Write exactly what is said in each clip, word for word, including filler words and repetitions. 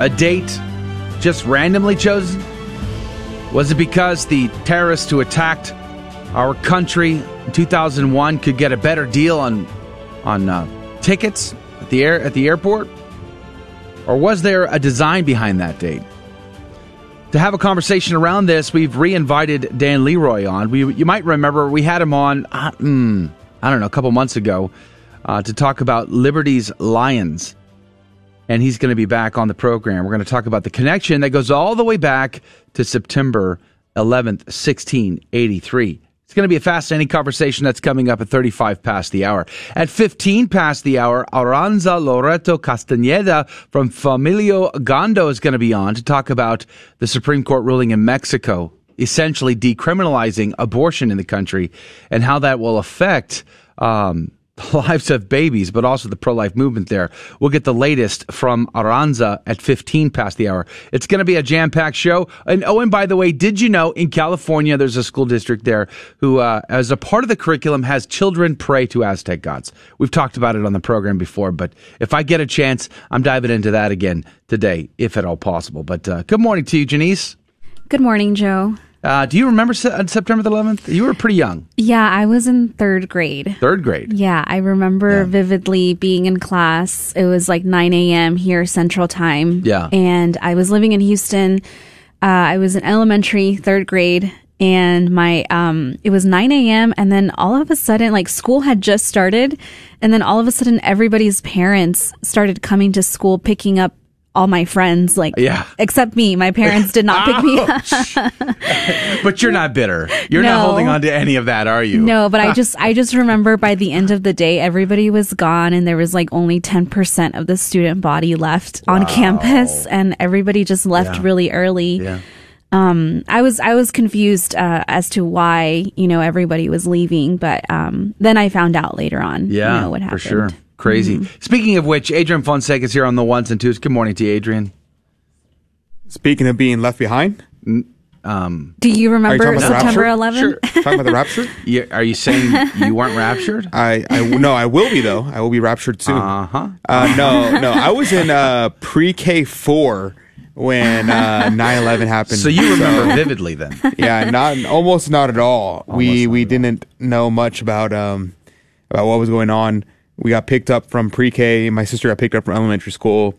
a date just randomly chosen? Was it because the terrorists who attacked our country in two thousand one could get a better deal on on uh, tickets at the air at the airport? Or was there a design behind that date? To have a conversation around this, we've re-invited Dan Leroy on. We you might remember we had him on uh, mm, I don't know a couple months ago. Uh, to talk about Liberty's Lions. And he's going to be back on the program. We're going to talk about the connection that goes all the way back to September eleventh, sixteen eighty-three. It's going to be a fascinating conversation that's coming up at thirty-five past the hour. At fifteen past the hour, Aranza Loreto Castañeda from Familia Gondo is going to be on to talk about the Supreme Court ruling in Mexico, essentially decriminalizing abortion in the country and how that will affect Um, lives of babies, but also the pro-life movement there. We'll get the latest from Aranza at fifteen past the hour. It's going to be a jam-packed show. And oh, and by the way, did you know in California there's a school district there who, uh, as a part of the curriculum, has children pray to Aztec gods? We've talked about it on the program before, but if I get a chance, I'm diving into that again today, if at all possible. But uh, good morning to you, Janice. Good morning, Joe. Uh, do you remember September the eleventh? You were pretty young. Yeah, I was in third grade. Third grade? Yeah, I remember yeah. vividly being in class. It was like nine a.m. here, Central Time. Yeah. And I was living in Houston. Uh, I was in elementary, third grade. And my, um, it was nine a.m. And then all of a sudden, like school had just started. And then all of a sudden, everybody's parents started coming to school, picking up all my friends, like, yeah. except me. My parents did not pick me up. But you're not bitter. You're no. not holding on to any of that, are you? No, but I just I just remember by the end of the day, everybody was gone, and there was like only ten percent of the student body left wow. on campus, and everybody just left yeah. really early. Yeah. Um, I was I was confused uh, as to why, you know, everybody was leaving, but um, then I found out later on yeah, you know, what happened. For sure. Crazy. Mm-hmm. Speaking of which, Adrian Fonseca is here on the ones and twos. Good morning to you, Adrian. Speaking of being left behind, um, do you remember you September eleventh? Sure. Talking about the rapture? You, are you saying you weren't raptured? I, I no, I will be though. I will be raptured soon. Uh-huh. Uh, no, no, I was in uh, pre-K four when uh, nine eleven happened. So you remember so, vividly then? Yeah, not almost not at all. Almost we we didn't all. know much about um about what was going on. We got picked up from pre-K. My sister got picked up from elementary school,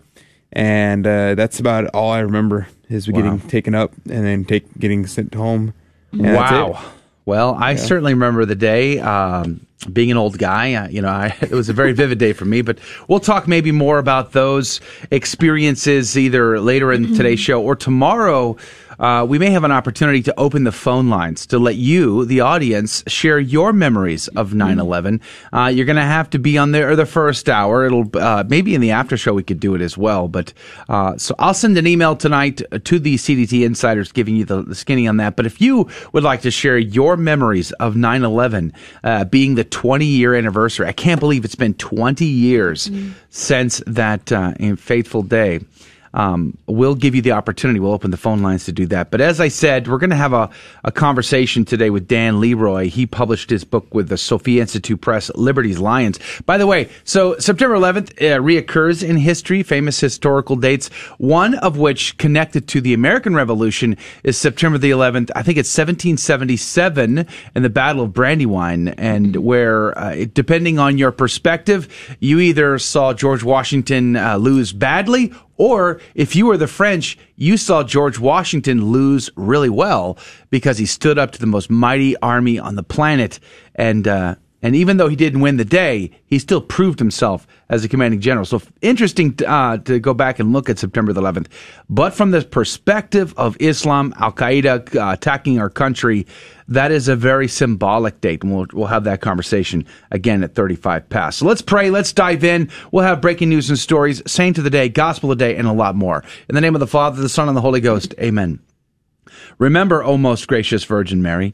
and uh, that's about all I remember is wow. getting taken up and then take, getting sent home. Wow. Well, I yeah. certainly remember the day. Um, being an old guy, uh, you know, I, it was a very vivid day for me. But we'll talk maybe more about those experiences either later in today's show or tomorrow. Uh, we may have an opportunity to open the phone lines to let you, the audience, share your memories of nine eleven. Uh, you're going to have to be on there the first hour. It'll uh, maybe in the after show we could do it as well. But uh, so I'll send an email tonight to the C D T Insiders giving you the, the skinny on that. But if you would like to share your memories of nine eleven uh, being the twenty-year anniversary, I can't believe it's been twenty years mm. since that uh, fateful day. Um, we'll give you the opportunity. We'll open the phone lines to do that. But as I said, we're going to have a, a conversation today with Dan Leroy. He published his book with the Sophia Institute Press, Liberty's Lions. By the way, so September eleventh uh, reoccurs in history, famous historical dates, one of which connected to the American Revolution is September the eleventh. I think it's seventeen seventy-seven and the Battle of Brandywine, and where, uh, depending on your perspective, you either saw George Washington uh, lose badly, or if you were the French, you saw George Washington lose really well because he stood up to the most mighty army on the planet and uh, And even though he didn't win the day, he still proved himself as a commanding general. So interesting to, uh, to go back and look at September the eleventh. But from the perspective of Islam, Al-Qaeda uh, attacking our country, that is a very symbolic date. And we'll, we'll have that conversation again at thirty-five past. So let's pray. Let's dive in. We'll have breaking news and stories, saint of the day, gospel of the day, and a lot more. In the name of the Father, the Son, and the Holy Ghost. Amen. Remember, O most gracious Virgin Mary,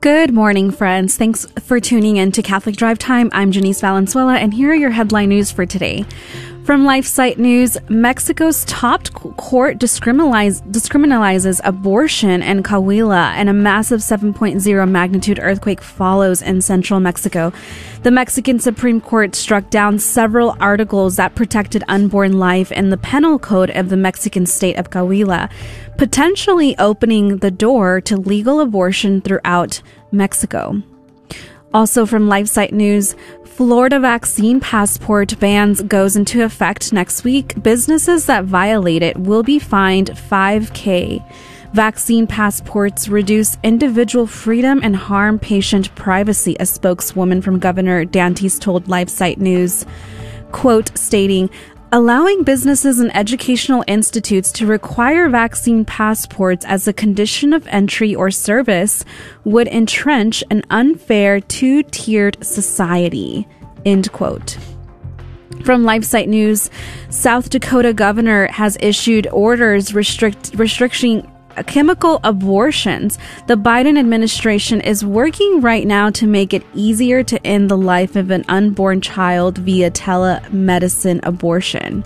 Good morning, friends. Thanks for tuning in to Catholic Drive Time. I'm Janice Valenzuela, and here are your headline news for today. From LifeSite News, Mexico's top court discriminalizes abortion in Coahuila, and a massive seven point oh magnitude earthquake follows in central Mexico. The Mexican Supreme Court struck down several articles that protected unborn life in the penal code of the Mexican state of Coahuila, potentially opening the door to legal abortion throughout Mexico. Also from LifeSite News, Florida vaccine passport bans goes into effect next week. Businesses that violate it will be fined five thousand dollars. Vaccine passports reduce individual freedom and harm patient privacy, a spokeswoman from Governor Dantes told LifeSite News, quote, stating, allowing businesses and educational institutes to require vaccine passports as a condition of entry or service would entrench an unfair two-tiered society, end quote. From LifeSite News, South Dakota governor has issued orders restrict, restricting chemical abortions. The Biden administration is working right now to make it easier to end the life of an unborn child via telemedicine abortion.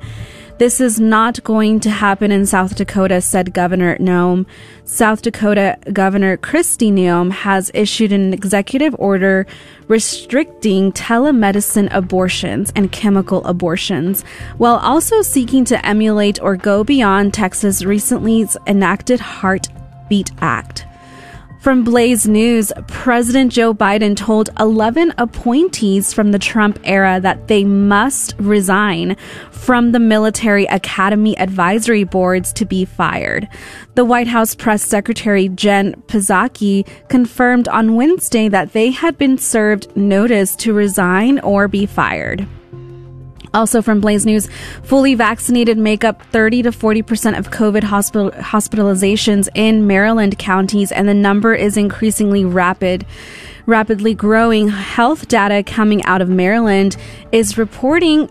This is not going to happen in South Dakota, said Governor Noem. South Dakota Governor Kristi Noem has issued an executive order restricting telemedicine abortions and chemical abortions, while also seeking to emulate or go beyond Texas' recently enacted Heartbeat Act. From Blaze News, President Joe Biden told eleven appointees from the Trump era that they must resign from the military academy advisory boards to be fired. The White House Press Secretary Jen Psaki confirmed on Wednesday that they had been served notice to resign or be fired. Also from Blaze News, fully vaccinated make up thirty to forty percent of COVID hospital hospitalizations in Maryland counties, and the number is increasingly rapid. Rapidly growing health data coming out of Maryland is reporting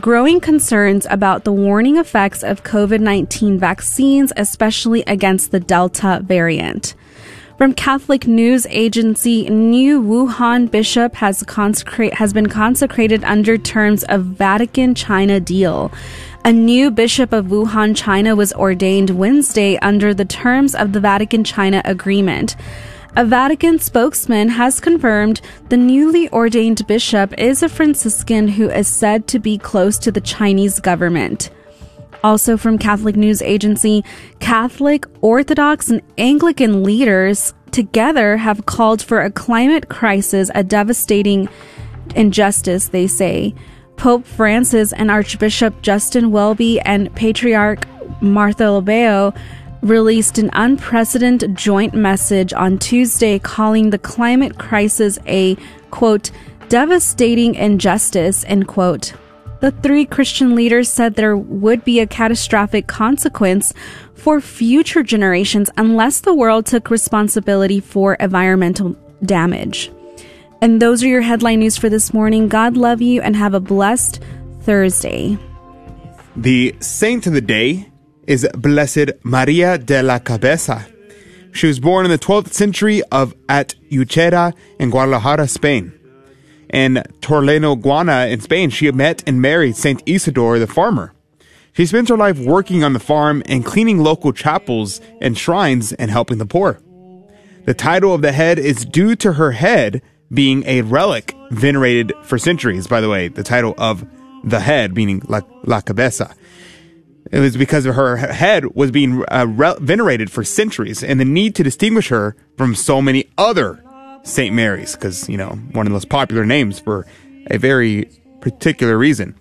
growing concerns about the warning effects of COVID nineteen vaccines, especially against the Delta variant. From Catholic news agency, new Wuhan bishop has consecrate, has been consecrated under terms of Vatican-China deal. A new bishop of Wuhan, China was ordained Wednesday under the terms of the Vatican-China agreement. A Vatican spokesman has confirmed the newly ordained bishop is a Franciscan who is said to be close to the Chinese government. Also from Catholic news agency, Catholic, Orthodox, and Anglican leaders together have called for a climate crisis, a devastating injustice, they say. Pope Francis and Archbishop Justin Welby and Patriarch Bartholomew released an unprecedented joint message on Tuesday calling the climate crisis a, quote, devastating injustice, end quote. The three Christian leaders said there would be a catastrophic consequence for future generations unless the world took responsibility for environmental damage. And those are your headline news for this morning. God love you and have a blessed Thursday. The saint of the day is Blessed Maria de la Cabeza. She was born in the twelfth century of at Uchera in Guadalajara, Spain. In Torrelaguna in Spain, she met and married Saint Isidore the farmer. She spent her life working on the farm and cleaning local chapels and shrines and helping the poor. The title of the head is due to her head being a relic venerated for centuries. By the way, the title of the head, meaning La, La Cabeza. It was because her head was being uh, re- venerated for centuries, and the need to distinguish her from so many other Saint Marys, because, you know, one of those popular names for a very particular reason.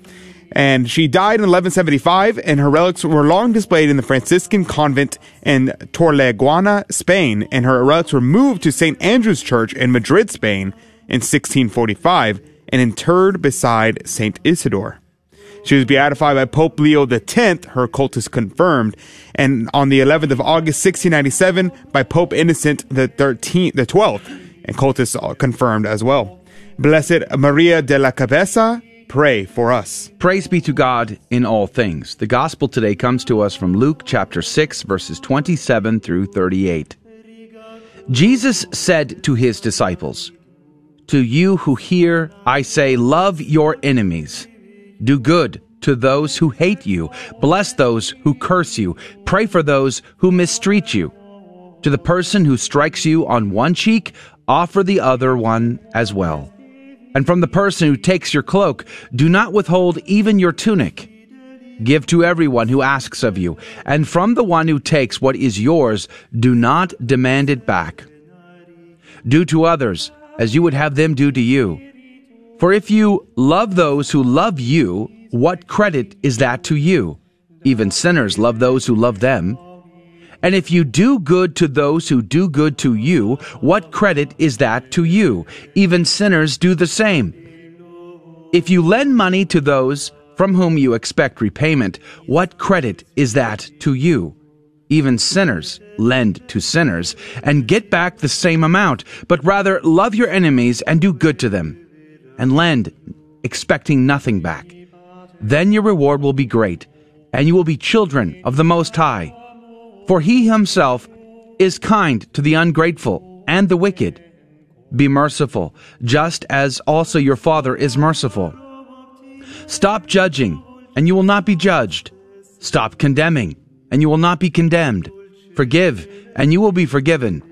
And she died in eleven seventy-five, and her relics were long displayed in the Franciscan convent in Torrelaguna, Spain, and her relics were moved to Saint Andrew's Church in Madrid, Spain, in sixteen forty-five, and interred beside Saint Isidore. She was beatified by Pope Leo the tenth, her cultist confirmed, and on the eleventh of August, sixteen ninety-seven, by Pope Innocent the thirteenth, the twelfth, and cultist confirmed as well. Blessed Maria de la Cabeza, pray for us. Praise be to God in all things. The gospel today comes to us from Luke chapter six, verses twenty-seven through thirty-eight. Jesus said to his disciples, "To you who hear, I say, love your enemies. Do good to those who hate you. Bless those who curse you. Pray for those who mistreat you. To the person who strikes you on one cheek, offer the other one as well. And from the person who takes your cloak, do not withhold even your tunic. Give to everyone who asks of you. And from the one who takes what is yours, do not demand it back. Do to others as you would have them do to you. For if you love those who love you, what credit is that to you? Even sinners love those who love them. And if you do good to those who do good to you, what credit is that to you? Even sinners do the same. If you lend money to those from whom you expect repayment, what credit is that to you? Even sinners lend to sinners and get back the same amount, but rather love your enemies and do good to them. And lend, expecting nothing back. Then your reward will be great, and you will be children of the Most High. For He Himself is kind to the ungrateful and the wicked. Be merciful, just as also your Father is merciful. Stop judging, and you will not be judged. Stop condemning, and you will not be condemned. Forgive, and you will be forgiven.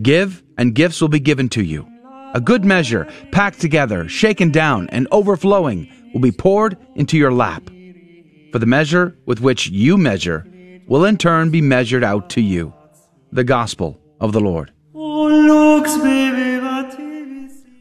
Give, and gifts will be given to you. A good measure, packed together, shaken down, and overflowing, will be poured into your lap. For the measure with which you measure will in turn be measured out to you." The Gospel of the Lord.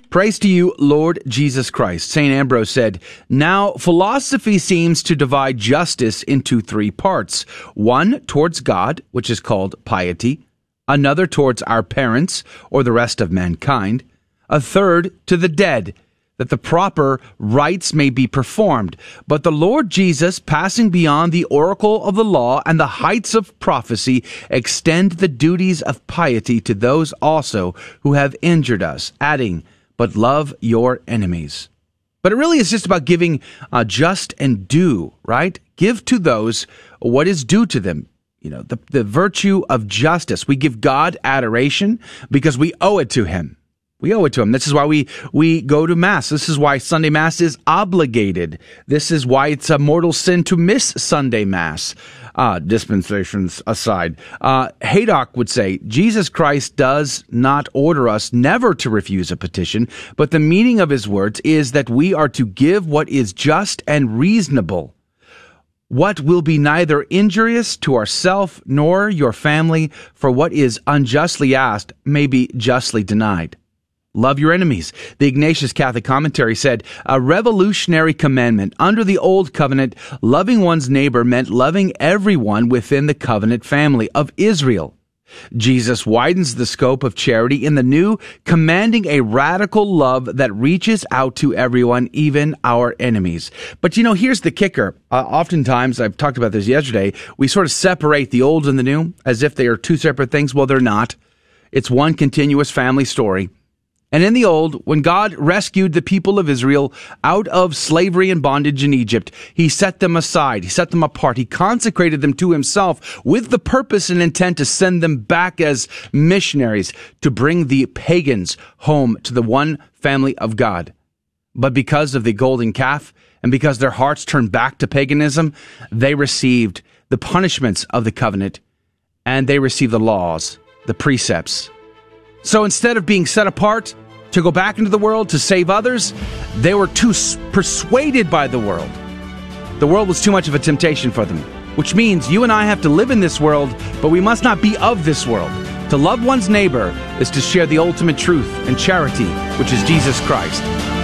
Praise to you, Lord Jesus Christ. Saint Ambrose said, "Now philosophy seems to divide justice into three parts, one towards God, which is called piety, another towards our parents, or the rest of mankind, a third to the dead, that the proper rites may be performed. But the Lord Jesus, passing beyond the oracle of the law and the heights of prophecy, extend the duties of piety to those also who have injured us, adding, but love your enemies." But it really is just about giving uh, just and due, right? Give to those what is due to them. You know, the, the virtue of justice. We give God adoration because we owe it to Him. We owe it to Him. This is why we, we go to Mass. This is why Sunday Mass is obligated. This is why it's a mortal sin to miss Sunday Mass, uh, dispensations aside. Uh, Haydock would say, "Jesus Christ does not order us never to refuse a petition, but the meaning of His words is that we are to give what is just and reasonable, what will be neither injurious to ourself nor your family, for what is unjustly asked may be justly denied. Love your enemies." The Ignatius Catholic Commentary said, "A revolutionary commandment. Under the Old Covenant, loving one's neighbor meant loving everyone within the covenant family of Israel. Jesus widens the scope of charity in the New, commanding a radical love that reaches out to everyone, even our enemies." But, you know, here's the kicker. Uh, oftentimes, I've talked about this yesterday, we sort of separate the Old and the New as if they are two separate things. Well, they're not. It's one continuous family story. And in the Old, when God rescued the people of Israel out of slavery and bondage in Egypt, He set them aside. He set them apart. He consecrated them to Himself with the purpose and intent to send them back as missionaries to bring the pagans home to the one family of God. But because of the golden calf and because their hearts turned back to paganism, they received the punishments of the covenant and they received the laws, the precepts. So instead of being set apart to go back into the world to save others, they were too persuaded by the world The world was too much of a temptation for them, which means you and I have to live in this world, but we must not be of this world. To love one's neighbor is to share the ultimate truth and charity, which is Jesus Christ,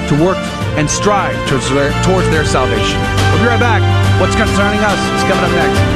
to work and strive towards their, towards their salvation. We'll be right back. What's Concerning Us is coming up next.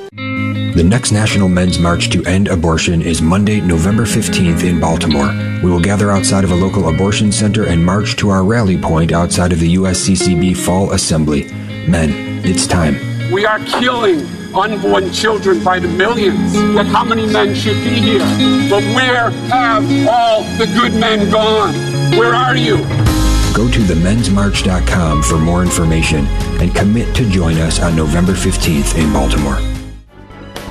The next National Men's March to End Abortion is Monday, November fifteenth in Baltimore. We will gather outside of a local abortion center and march to our rally point outside of the U S C C B Fall Assembly. Men, it's time. We are killing unborn children by the millions. Yet how many men should be here? But where have all the good men gone? Where are you? Go to the men's march dot com for more information and commit to join us on November fifteenth in Baltimore.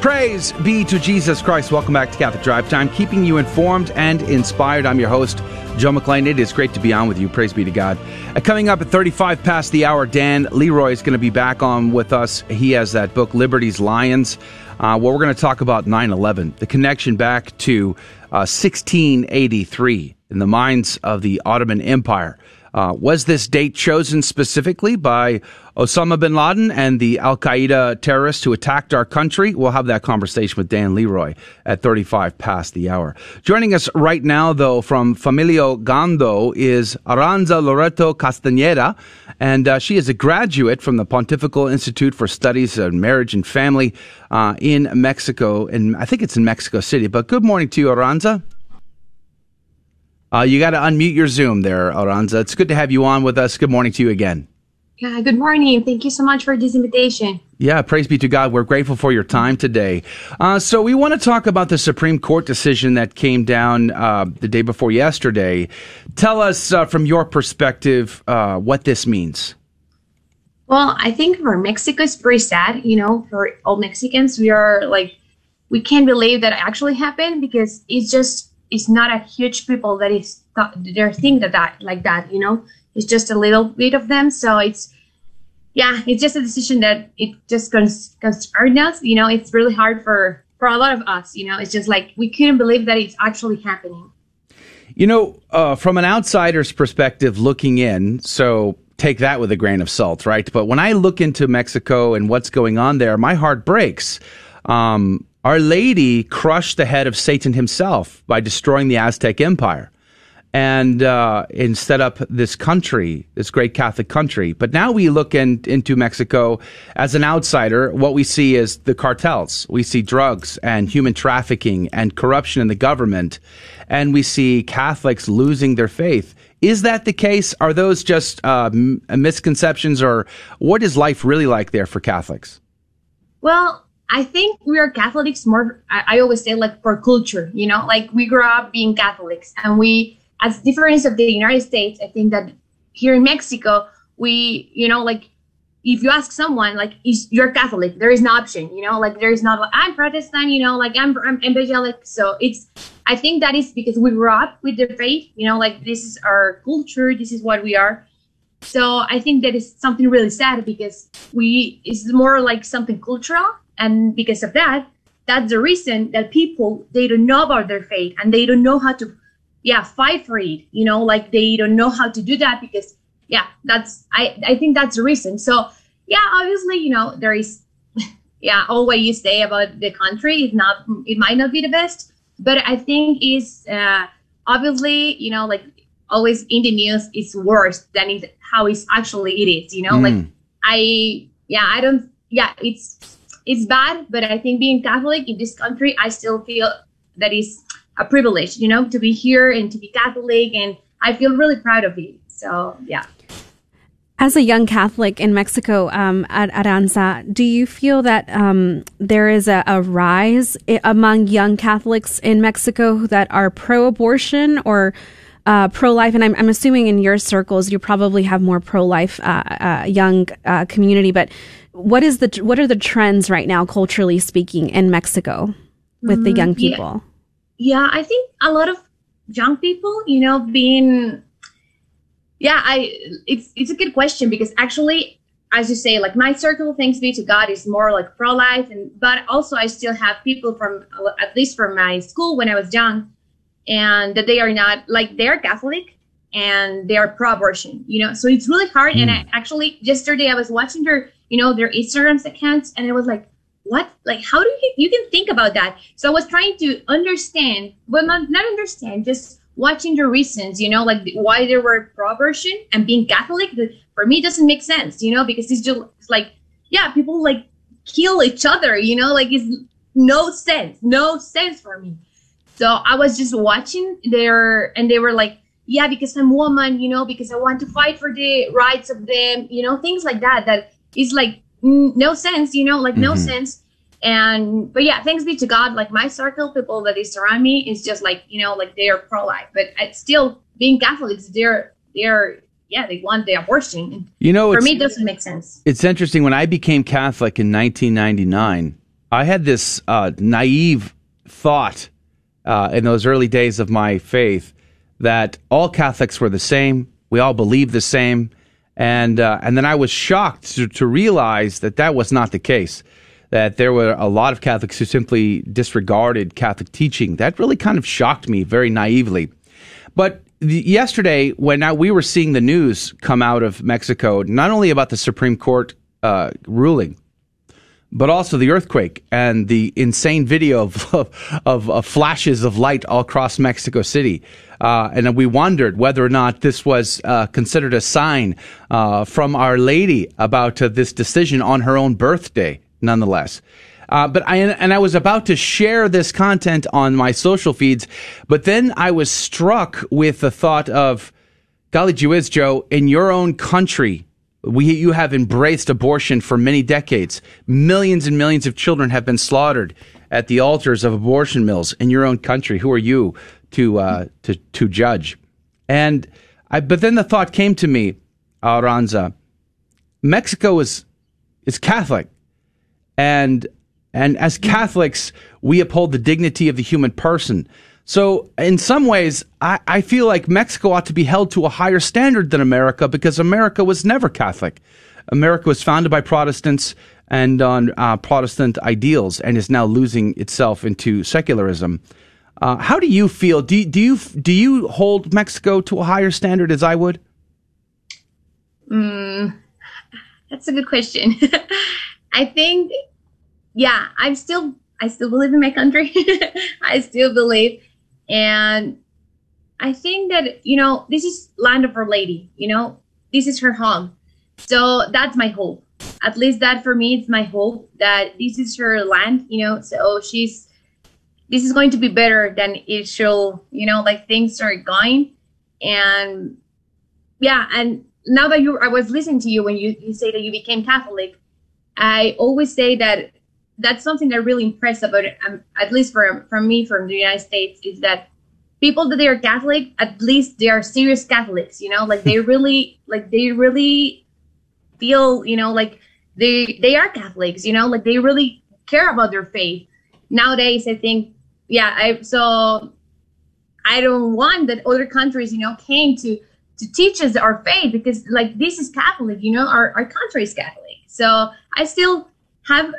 Praise be to Jesus Christ. Welcome back to Catholic Drive Time, keeping you informed and inspired. I'm your host, Joe McClain. It is great to be on with you. Praise be to God. Uh, coming up at thirty-five past the hour, Dan Leroy is going to be back on with us. He has that book, Liberty's Lions. Uh, well, we're going to talk about nine eleven, the connection back to uh, sixteen eighty-three in the minds of the Ottoman Empire. Uh, was this date chosen specifically by Osama bin Laden and the Al-Qaeda terrorists who attacked our country? We'll have that conversation with Dan Leroy at thirty-five past the hour. Joining us right now, though, from Familia Gondo is Aranza Loreto Castañeda, and uh, she is a graduate from the Pontifical Institute for Studies of Marriage and Family uh, in Mexico, and I think it's in Mexico City. But good morning to you, Aranza. Uh, you got to unmute your Zoom there, Aranza. It's good to have you on with us. Good morning to you again. Yeah, good morning. Thank you so much for this invitation. Yeah, praise be to God. We're grateful for your time today. Uh, so we want to talk about the Supreme Court decision that came down uh, the day before yesterday. Tell us uh, from your perspective uh, what this means. Well, I think for Mexico, it's pretty sad. You know, for all Mexicans, we are like, we can't believe that actually happened because it's just, it's not a huge people that is th- they're thinking that, that like that, you know, it's just a little bit of them. So it's, yeah, it's just a decision that it just concerns us, you know, it's really hard for, for a lot of us, you know, it's just like, we couldn't believe that it's actually happening. You know, uh, from an outsider's perspective, looking in, so take that with a grain of salt, right? But when I look into Mexico and what's going on there, my heart breaks. Um, Our Lady crushed the head of Satan himself by destroying the Aztec Empire and, uh, and set up this country, this great Catholic country. But now we look in, into Mexico as an outsider. What we see is the cartels. We see drugs and human trafficking and corruption in the government. And we see Catholics losing their faith. Is that the case? Are those just uh, m- misconceptions, or what is life really like there for Catholics? Well, I think we are Catholics more, I always say, like, for culture, you know, like we grew up being Catholics, and we, as difference of the United States, I think that here in Mexico, we, you know, like if you ask someone, like, is, you're Catholic, there is no option, you know, like there is not, I'm Protestant, you know, like I'm, I'm evangelical. So it's, I think that is because we grew up with the faith, you know, like this is our culture, this is what we are. So I think that is something really sad because we, it's more like something cultural. And because of that, that's the reason that people, they don't know about their faith and they don't know how to, yeah, fight for it. You know, like they don't know how to do that because, yeah, that's, I, I think that's the reason. So, yeah, obviously, you know, there is, yeah, all what you say about the country, is not, it might not be the best, But I think it's uh, obviously, you know, like always in the news, it's worse than it, how it's actually it is, you know, mm. like I, yeah, I don't, yeah, it's, it's bad. But I think being Catholic in this country, I still feel that is a privilege, you know, to be here and to be Catholic. And I feel really proud of it. So, yeah. As a young Catholic in Mexico, um, at Aranza, do you feel that um, there is a, a rise among young Catholics in Mexico that are pro-abortion or uh, pro-life? And I'm, I'm assuming in your circles, you probably have more pro-life uh, uh, young uh, community. But what is the what are the trends right now, culturally speaking, in Mexico with mm, the young people? Yeah. yeah, I think a lot of young people, you know, being... Yeah, I it's it's a good question because actually, as you say, like my circle, thanks be to God, is more like pro-life, and but also I still have people from at least from my school when I was young, and that they are not like they're Catholic and they are pro-abortion, you know. So it's really hard. Mm. And I actually yesterday I was watching their you know their Instagram accounts, and I was like, what? Like how do you you can think about that? So I was trying to understand, well not not understand, just. Watching the reasons, you know, like why they were pro-abortion and being Catholic, for me, doesn't make sense, you know, because it's just it's like, yeah, people like kill each other, you know, like it's no sense, no sense for me. So I was just watching their, and they were like, yeah, because I'm woman, you know, because I want to fight for the rights of them, you know, things like that, that is like no sense, you know, like mm-hmm. no sense. And, but yeah, thanks be to God, like my circle, people that is around me is just like, you know, like they are pro-life, but it's still being Catholics, they're, they're, yeah, they want the abortion. You know, for me, it doesn't make sense. It's interesting. When I became Catholic in nineteen ninety-nine, I had this uh, naive thought uh, in those early days of my faith that all Catholics were the same. We all believed the same. And, uh, and then I was shocked to, to realize that that was not the case. That there were a lot of Catholics who simply disregarded Catholic teaching. That really kind of shocked me very naively. But the, yesterday, when I, we were seeing the news come out of Mexico, not only about the Supreme Court uh, ruling, but also the earthquake and the insane video of, of, of, of flashes of light all across Mexico City. Uh, and we wondered whether or not this was uh, considered a sign uh, from Our Lady about uh, this decision on her own birthday. Nonetheless, uh, but I and I was about to share this content on my social feeds, but then I was struck with the thought of, golly gee whiz, Joe, in your own country, we you have embraced abortion for many decades. Millions and millions of children have been slaughtered at the altars of abortion mills in your own country. Who are you to uh, to to judge? And I, but then the thought came to me, Aranza, Mexico is is Catholic. And and as Catholics, we uphold the dignity of the human person. So in some ways, I, I feel like Mexico ought to be held to a higher standard than America because America was never Catholic. America was founded by Protestants and on uh, Protestant ideals and is now losing itself into secularism. Uh, how do you feel? Do, do you do you hold Mexico to a higher standard as I would? Mm, that's a good question. I think, yeah, I'm still, I still believe in my country. I still believe. And I think that, you know, this is land of Our Lady, you know, this is her home. So that's my hope. At least that for me, it's my hope that this is her land, you know, so she's, this is going to be better than it should, you know, like things are going. And yeah, and now that you, I was listening to you when you, you say that you became Catholic, I always say that that's something that really impressed about it, um, at least for, for me from the United States, is that people that they are Catholic, at least they are serious Catholics, you know, like they really, like they really feel, you know, like they they are Catholics, you know, like they really care about their faith. Nowadays, I think, yeah, I so I don't want that other countries, you know, came to, to teach us our faith because like this is Catholic, you know, our, our country is Catholic. So I still have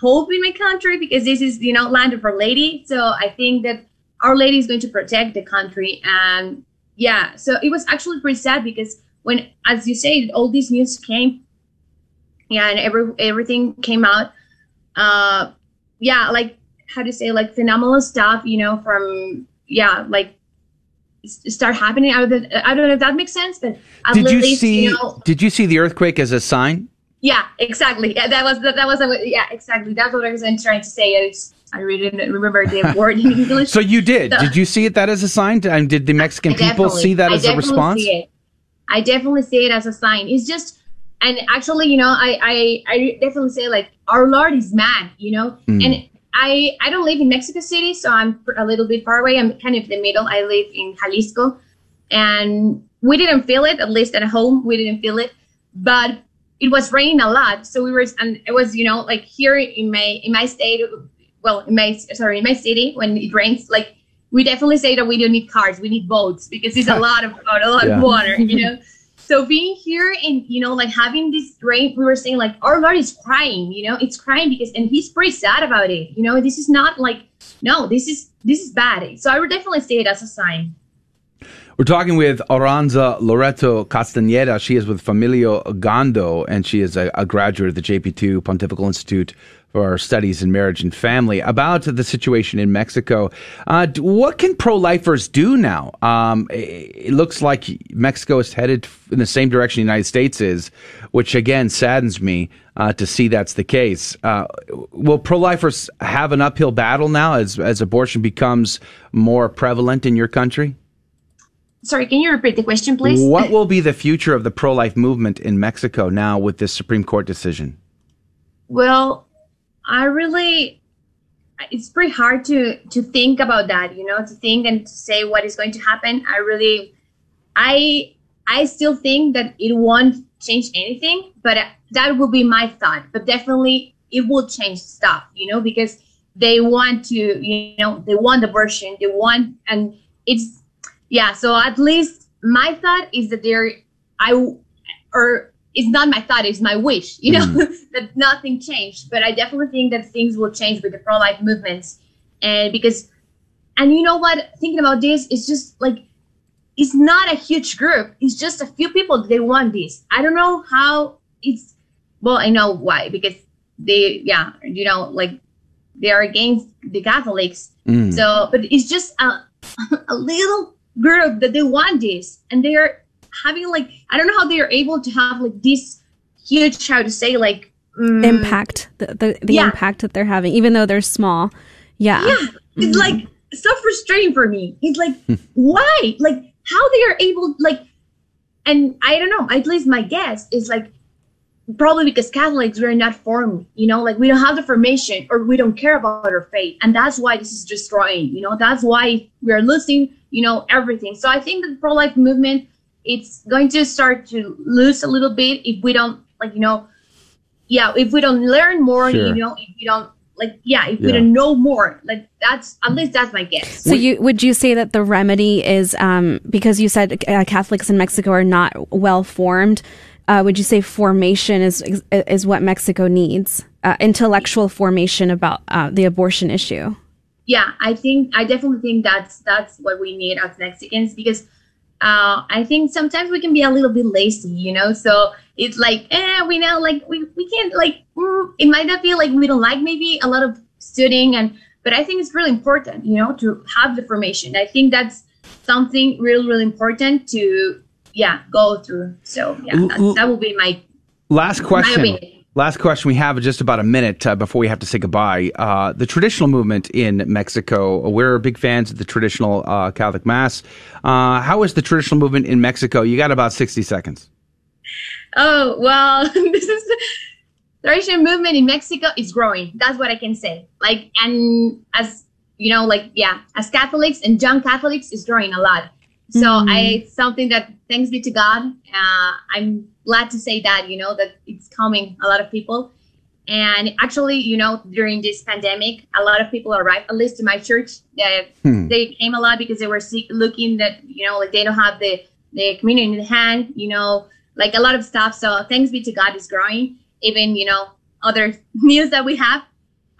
hope in my country because this is, you know, land of Our Lady. So I think that Our Lady is going to protect the country. And yeah, so it was actually pretty sad because when, as you say, all these news came, yeah, and every, everything came out. Uh, yeah, like how to say, like, phenomenal stuff, you know, from, yeah, like, start happening. I don't know if that makes sense, but at did least, you see, you know, did you see the earthquake as a sign? Yeah, exactly. Yeah, that was that, that was a, yeah, exactly. That's what I was trying to say. I, just, I really didn't remember the word in English. So you did. So, did you see it that as a sign? And did the Mexican people see that I as a response? See it. I definitely see it as a sign. It's just, and actually, you know, I I, I definitely say, like, our Lord is mad, you know, mm. and. I, I don't live in Mexico City, so I'm a little bit far away. I'm kind of in the middle. I live in Jalisco, and we didn't feel it, at least at home. We didn't feel it, but it was raining a lot. So we were, and it was, you know, like here in my in my state, well, in my sorry, in my city, when it rains, like we definitely say that we don't need cars, we need boats because it's a lot of a lot yeah. of water, you know. So being here and, you know, like having this rain, we were saying, like, our Lord is crying, you know, it's crying because, and he's pretty sad about it. You know, this is not like, no, this is, this is bad. So I would definitely see it as a sign. We're talking with Aranza Loreto Castañeda. She is with Familia Gondo, and she is a, a graduate of the J P two Pontifical Institute for Studies in Marriage and Family, about the situation in Mexico. Uh, what can pro-lifers do now? Um, it looks like Mexico is headed in the same direction the United States is, which, again, saddens me uh, to see that's the case. Uh, will pro-lifers have an uphill battle now as, as abortion becomes more prevalent in your country? Sorry, can you repeat the question, please? What will be the future of the pro-life movement in Mexico now with this Supreme Court decision? Well, I really, it's pretty hard to, to think about that, you know, to think and to say what is going to happen. I really, I I still think that it won't change anything, but that will be my thought. But definitely it will change stuff, you know, because they want to, you know, they want abortion, they want, and it's, yeah, so at least my thought is that there, I, or it's not my thought, it's my wish, you know, mm. that nothing changed. But I definitely think that things will change with the pro-life movements. And because, and you know what, thinking about this, it's just like, it's not a huge group. It's just a few people that they want this. I don't know how it's, well, I know why, because they, yeah, you know, like they are against the Catholics. Mm. So, but it's just a, a little group that they want this, and they are having, like, I don't know how they are able to have, like, this huge, how to say, like, um, impact the the, the yeah. impact that they're having, even though they're small. Yeah, yeah, mm-hmm. It's like so frustrating for me. It's like why, like, how they are able, like, and I don't know. At least my guess is, like, probably because Catholics were not formed, you know, like we don't have the formation, or we don't care about our faith, and that's why this is destroying. You know, that's why we are losing, you know, everything. So I think that the pro-life movement, it's going to start to lose a little bit if we don't, like, you know, yeah, if we don't learn more, sure. you know, if you don't, like, yeah, if yeah. we don't know more, like, that's, at least that's my guess. So you, would you say that the remedy is, um, because you said uh, Catholics in Mexico are not well formed, uh, would you say formation is, is, is what Mexico needs? Uh, intellectual formation about uh, the abortion issue? Yeah, I think I definitely think that's that's what we need as Mexicans, because uh, I think sometimes we can be a little bit lazy, you know. So it's like, eh, we know, like we, we can't, like, mm, it might not feel like we don't like maybe a lot of studying, and but I think it's really important, you know, to have the formation. I think that's something really, really important to yeah go through. So yeah, that, that will be my last question. My opinion. Last question. We have just about a minute uh, before we have to say goodbye. Uh, the traditional movement in Mexico, we're big fans of the traditional uh, Catholic Mass. Uh, how is the traditional movement in Mexico? You got about sixty seconds. Oh, well, this is the traditional movement in Mexico is growing. That's what I can say. Like, and as, you know, like, yeah, as Catholics and young Catholics is growing a lot. So mm-hmm. I, it's something that, thanks be to God, uh, I'm glad to say that, you know, that it's coming, a lot of people. And actually, you know, during this pandemic, a lot of people arrived, at least to my church, that hmm. they came a lot because they were sick, looking that, you know, like they don't have the, the communion in hand, you know, like a lot of stuff. So thanks be to God, it's growing. Even, you know, other news that we have.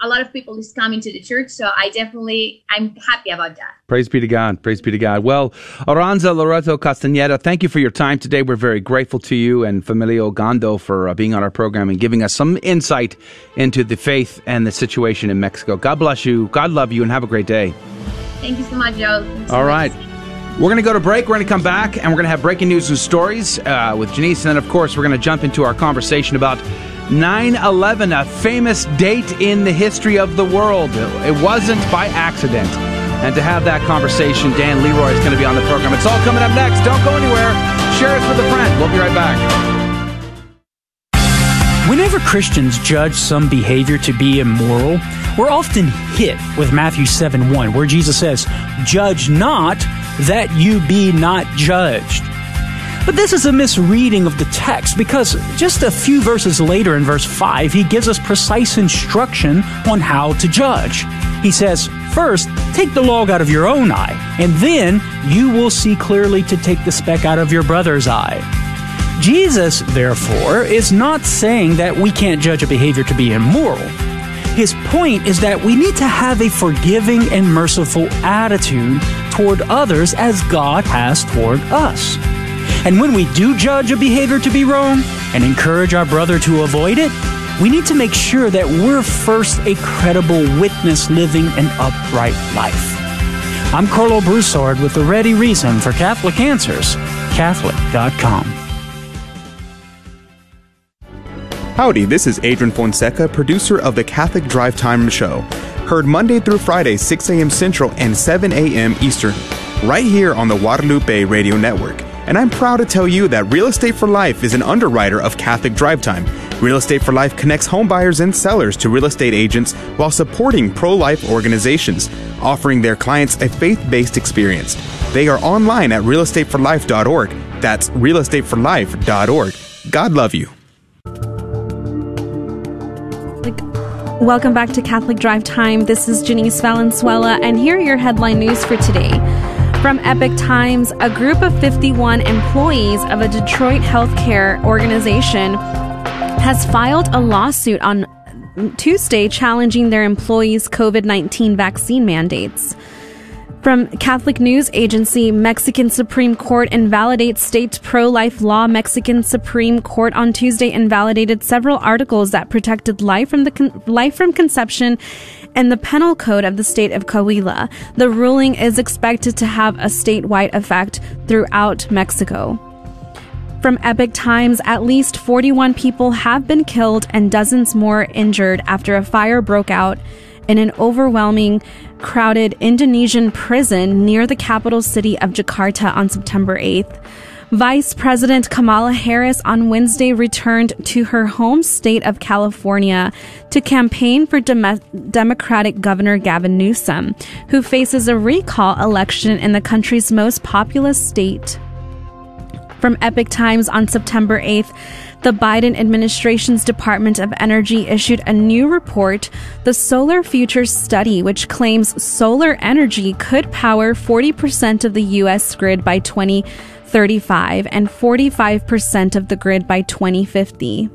a lot of people is coming to the church. So I definitely, I'm happy about that. Praise be to God. Praise be to God. Well, Aranza Loreto Castañeda, thank you for your time today. We're very grateful to you and Familia Gondo for uh, being on our program and giving us some insight into the faith and the situation in Mexico. God bless you. God love you, and have a great day. Thank you so much, Joe. Thanks All so right. Much. We're going to go to break. We're going to come back, and we're going to have breaking news and stories uh, with Janice. And then, of course, we're going to jump into our conversation about nine eleven, a famous date in the history of the world. It wasn't by accident. And to have that conversation, Dan Leroy is going to be on the program. It's all coming up next. Don't go anywhere. Share us with a friend. We'll be right back. Whenever Christians judge some behavior to be immoral, we're often hit with Matthew seven one, where Jesus says, "Judge not, that you be not judged." But this is a misreading of the text, because just a few verses later in verse five, he gives us precise instruction on how to judge. He says, "First, take the log out of your own eye, and then you will see clearly to take the speck out of your brother's eye." Jesus, therefore, is not saying that we can't judge a behavior to be immoral. His point is that we need to have a forgiving and merciful attitude toward others as God has toward us. And when we do judge a behavior to be wrong and encourage our brother to avoid it, we need to make sure that we're first a credible witness living an upright life. I'm Carlo Broussard with The Ready Reason for Catholic Answers, Catholic dot com. Howdy, this is Adrian Fonseca, producer of the Catholic Drive Time Show. Heard Monday through Friday, six a.m. Central and seven a.m. Eastern, right here on the Guadalupe Radio Network. And I'm proud to tell you that Real Estate for Life is an underwriter of Catholic Drive Time. Real Estate for Life connects homebuyers and sellers to real estate agents while supporting pro-life organizations, offering their clients a faith-based experience. They are online at real estate for life dot org. That's real estate for life dot org. God love you. Welcome back to Catholic Drive Time. This is Janice Valenzuela, and here are your headline news for today. From Epic Times, a group of fifty-one employees of a Detroit healthcare organization has filed a lawsuit on Tuesday challenging their employees' covid nineteen vaccine mandates. From Catholic News Agency, Mexican Supreme Court invalidates state pro-life law. Mexican Supreme Court on Tuesday invalidated several articles that protected life from the con- life from conception and the penal code of the state of Coahuila. The ruling is expected to have a statewide effect throughout Mexico. From Epic Times, at least forty-one people have been killed and dozens more injured after a fire broke out in an overwhelming, crowded Indonesian prison near the capital city of Jakarta on September eighth. Vice President Kamala Harris on Wednesday returned to her home state of California to campaign for Dem- Democratic Governor Gavin Newsom, who faces a recall election in the country's most populous state. From Epic Times on September eighth, the Biden administration's Department of Energy issued a new report, the Solar Futures Study, which claims solar energy could power forty percent of the U S grid by twenty thirty-five and forty-five percent of the grid by twenty fifty.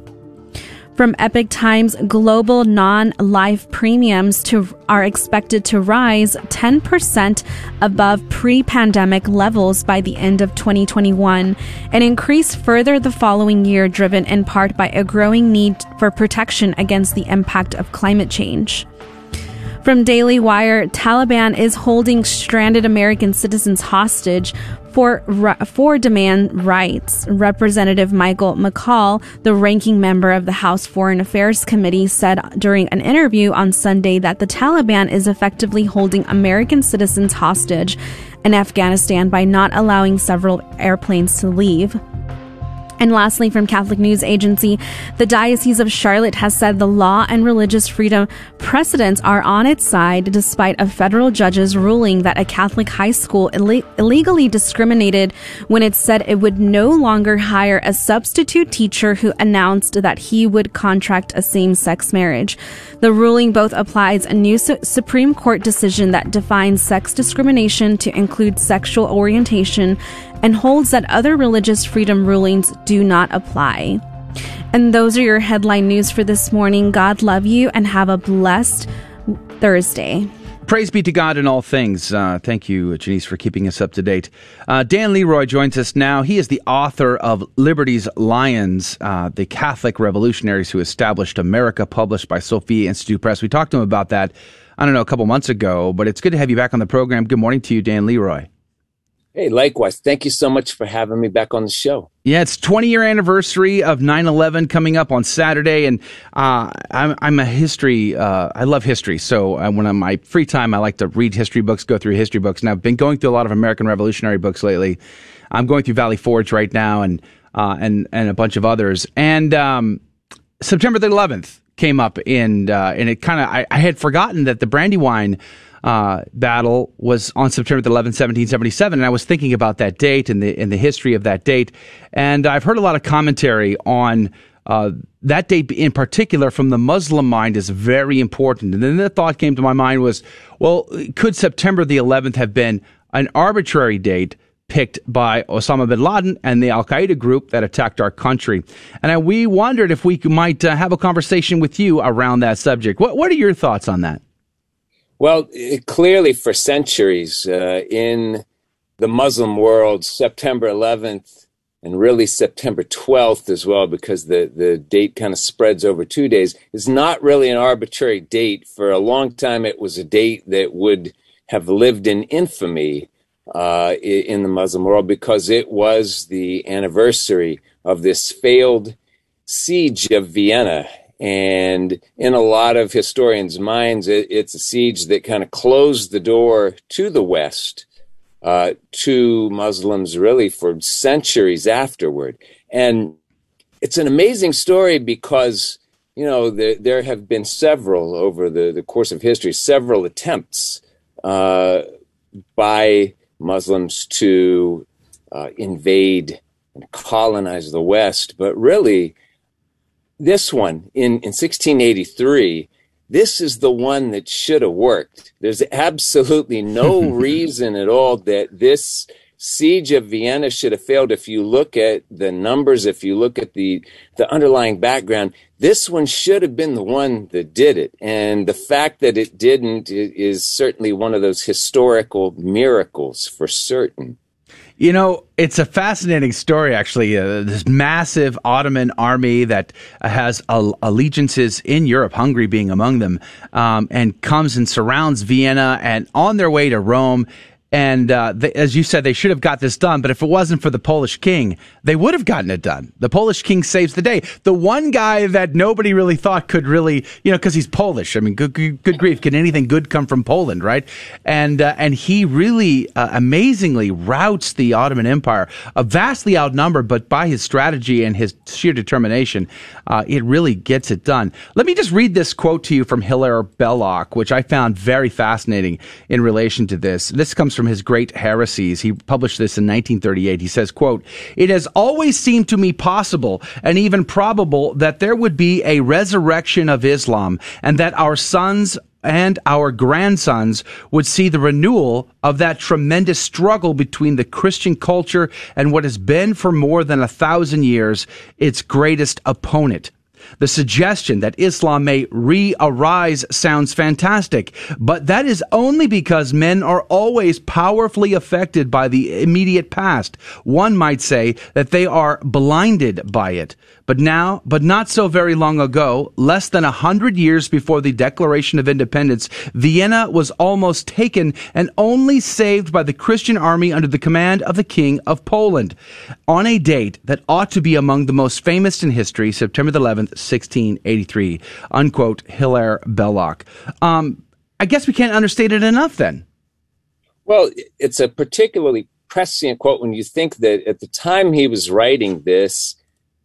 From Epic Times, global non-life premiums to, are expected to rise ten percent above pre-pandemic levels by the end of twenty twenty-one and increase further the following year, driven in part by a growing need for protection against the impact of climate change. From Daily Wire, Taliban is holding stranded American citizens hostage for for demand rights. Representative Michael McCall, the ranking member of the House Foreign Affairs Committee, said during an interview on Sunday that the Taliban is effectively holding American citizens hostage in Afghanistan by not allowing several airplanes to leave. And lastly, from Catholic News Agency, the Diocese of Charlotte has said the law and religious freedom precedents are on its side, despite a federal judge's ruling that a Catholic high school Ill- illegally discriminated when it said it would no longer hire a substitute teacher who announced that he would contract a same-sex marriage. The ruling both applies a new su- Supreme Court decision that defines sex discrimination to include sexual orientation and holds that other religious freedom rulings do not apply. And those are your headline news for this morning. God love you and have a blessed Thursday. Praise be to God in all things. Uh, thank you, Janice, for keeping us up to date. Uh, Dan Leroy joins us now. He is the author of Liberty's Lions, uh, the Catholic Revolutionaries Who Established America, published by Sophia Institute Press. We talked to him about that, I don't know, a couple months ago, but it's good to have you back on the program. Good morning to you, Dan Leroy. Hey, likewise. Thank you so much for having me back on the show. Yeah, it's twenty-year anniversary of nine eleven coming up on Saturday, and uh, I'm, I'm a history, uh, I love history, so uh, when I'm my free time, I like to read history books, go through history books, and I've been going through a lot of American Revolutionary books lately. I'm going through Valley Forge right now and uh, and and a bunch of others, and um, September the eleventh came up, and, uh, and it kind of, I, I had forgotten that the Brandywine Uh, battle was on September the eleventh, seventeen seventy-seven, and I was thinking about that date and the and the history of that date. And I've heard a lot of commentary on uh, that date in particular from the Muslim mind is very important. And then the thought came to my mind was, well, could September the eleventh have been an arbitrary date picked by Osama bin Laden and the Al-Qaeda group that attacked our country? And I, we wondered if we might uh, have a conversation with you around that subject. What, what are your thoughts on that? Well, it, clearly for centuries uh, in the Muslim world, September eleventh and really September twelfth as well, because the, the date kind of spreads over two days, is not really an arbitrary date. For a long time, it was a date that would have lived in infamy uh, in the Muslim world because it was the anniversary of this failed siege of Vienna. And in a lot of historians' minds, it, it's a siege that kind of closed the door to the West, uh, to Muslims really for centuries afterward. And it's an amazing story because, you know, there, there have been several over the, the course of history, several attempts uh, by Muslims to uh, invade and colonize the West, but really, this one in, in sixteen eighty-three, this is the one that should have worked. There's absolutely no reason at all that this siege of Vienna should have failed. If you look at the numbers, if you look at the, the underlying background, this one should have been the one that did it. And the fact that it didn't is certainly one of those historical miracles for certain. You know, it's a fascinating story, actually, uh, this massive Ottoman army that has al- allegiances in Europe, Hungary being among them, um, and comes and surrounds Vienna and on their way to Rome. And uh, they, as you said, they should have got this done. But if it wasn't for the Polish king, they would have gotten it done. The Polish king saves the day. The one guy that nobody really thought could really, you know, because he's Polish. I mean, good, good, good grief. Can anything good come from Poland, right? And uh, and he really uh, amazingly routs the Ottoman Empire, uh, vastly outnumbered, but by his strategy and his sheer determination, uh, it really gets it done. Let me just read this quote to you from Hilaire Belloc, which I found very fascinating in relation to this. This comes from his Great Heresies. He published this in nineteen thirty-eight. He says, quote, "It has always seemed to me possible and even probable that there would be a resurrection of Islam and that our sons and our grandsons would see the renewal of that tremendous struggle between the Christian culture and what has been for more than a thousand years its greatest opponent. The suggestion that Islam may re-arise sounds fantastic, but that is only because men are always powerfully affected by the immediate past. One might say that they are blinded by it. But now, but not so very long ago, less than a hundred years before the Declaration of Independence, Vienna was almost taken and only saved by the Christian army under the command of the King of Poland. On a date that ought to be among the most famous in history, September the eleventh, sixteen eighty-three, unquote, Hilaire Belloc. Um, I guess we can't understate it enough then. Well, it's a particularly prescient quote when you think that at the time he was writing this,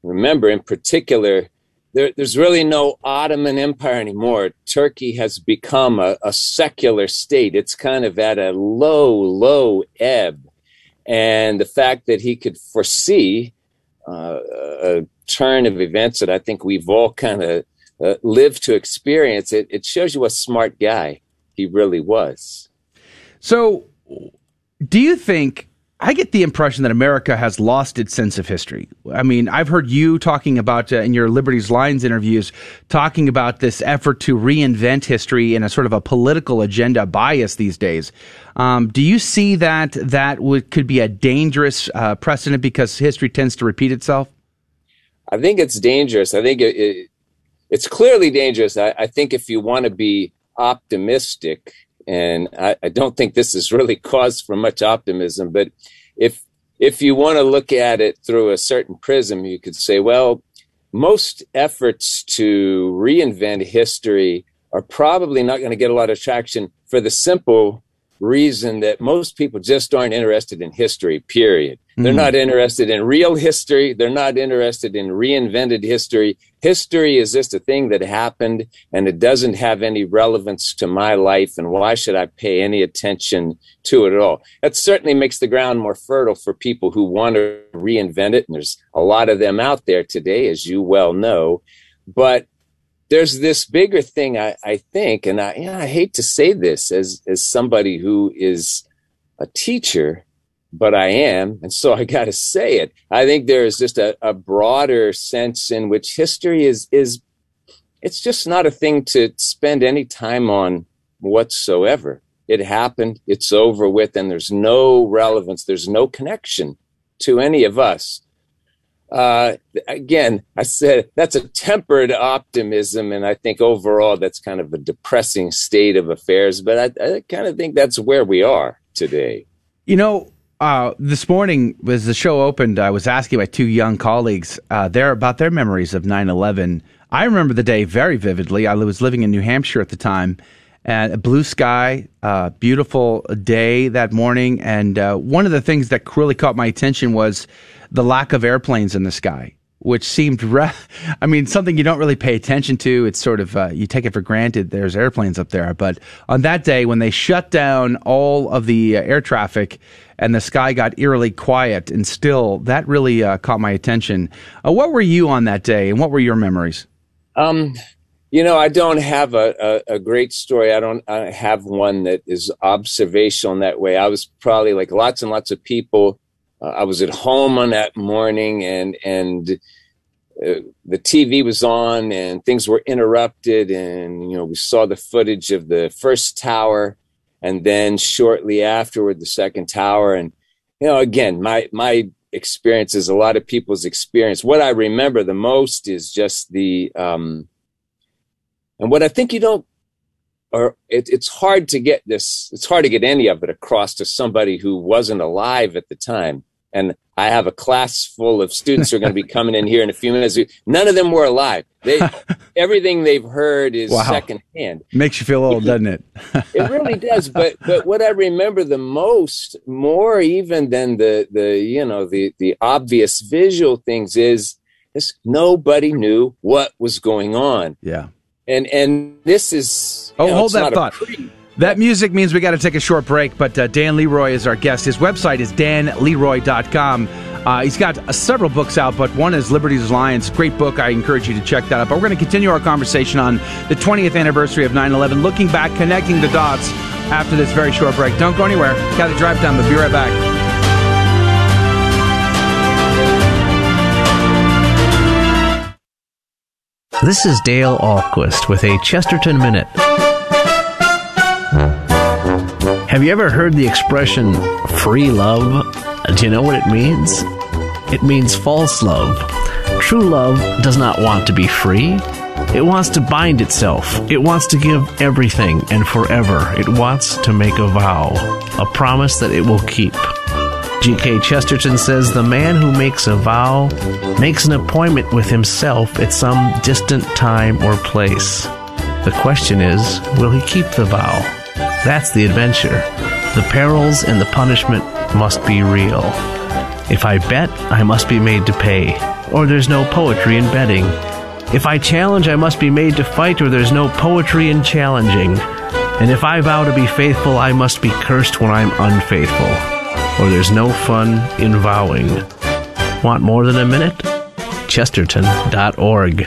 remember, in particular, there, there's really no Ottoman Empire anymore. Turkey has become a, a secular state. It's kind of at a low, low ebb. And the fact that he could foresee uh, a turn of events that I think we've all kind of uh, lived to experience, it, it shows you what a smart guy he really was. So do you think I get the impression that America has lost its sense of history. I mean, I've heard you talking about, uh, in your Liberty's Lions interviews, talking about this effort to reinvent history in a sort of a political agenda bias these days. Um, do you see that that would, could be a dangerous uh, precedent because history tends to repeat itself? I think it's dangerous. I think it, it, it's clearly dangerous. I, I think if you want to be optimistic, and I, I don't think this is really cause for much optimism, but if if you want to look at it through a certain prism, you could say, well, most efforts to reinvent history are probably not going to get a lot of traction for the simple reason that most people just aren't interested in history, period. Mm-hmm. They're not interested in real history. They're not interested in reinvented history. History is just a thing that happened, and it doesn't have any relevance to my life, and why should I pay any attention to it at all? That certainly makes the ground more fertile for people who want to reinvent it, and there's a lot of them out there today, as you well know. But there's this bigger thing, I, I think, and I, you know, I hate to say this as, as somebody who is a teacher, but I am, and so I got to say it. I think there is just a, a broader sense in which history is, is, it's just not a thing to spend any time on whatsoever. It happened, it's over with, and there's no relevance, there's no connection to any of us. Uh, again, I said that's a tempered optimism, and I think overall that's kind of a depressing state of affairs, but I, I kind of think that's where we are today. You know, uh, this morning, as the show opened, I was asking my two young colleagues uh, there about their memories of nine eleven. I remember the day very vividly. I was living in New Hampshire at the time, and a blue sky, uh, beautiful day that morning, and uh, one of the things that really caught my attention was the lack of airplanes in the sky, which seemed, re- I mean, something you don't really pay attention to. It's sort of, uh, you take it for granted there's airplanes up there. But on that day, when they shut down all of the uh, air traffic and the sky got eerily quiet and still, that really uh, caught my attention. Uh, what were you on that day, and what were your memories? Um, you know, I don't have a, a, a great story. I don't I have one that is observational in that way. I was probably like lots and lots of people. Uh, I was at home on that morning, and and uh, the T V was on, and things were interrupted, and you know we saw the footage of the first tower, and then shortly afterward the second tower, and you know again my my experience is a lot of people's experience. What I remember the most is just the um, and what I think you don't. Or it, it's hard to get this, it's hard to get any of it across to somebody who wasn't alive at the time. And I have a class full of students who are going to be coming in here in a few minutes. None of them were alive. They, everything they've heard is wow. Secondhand. Makes you feel old, doesn't it? It really does. But but what I remember the most, more even than the, the you know, the, the obvious visual things is, is nobody knew what was going on. Yeah. And and this is... Oh, know, hold that thought. Pretty... That music means we got to take a short break, but uh, Dan Leroy is our guest. His website is dan leroy dot com. Uh, he's got uh, several books out, but one is Liberty's Lions. Great book. I encourage you to check that out. But we're going to continue our conversation on the twentieth anniversary of nine eleven, looking back, connecting the dots after this very short break. Don't go anywhere. Catholic Drive Time. We'll be right back. This is Dale Alquist with a Chesterton Minute. Have you ever heard the expression, free love? Do you know what it means? It means false love. True love does not want to be free. It wants to bind itself. It wants to give everything and forever. It wants to make a vow, a promise that it will keep. G K. Chesterton says, the man who makes a vow makes an appointment with himself at some distant time or place. The question is, will he keep the vow? That's the adventure. The perils and the punishment must be real. If I bet, I must be made to pay, or there's no poetry in betting. If I challenge, I must be made to fight, or there's no poetry in challenging. And if I vow to be faithful, I must be cursed when I'm unfaithful, or there's no fun in vowing. Want more than a minute? Chesterton dot org.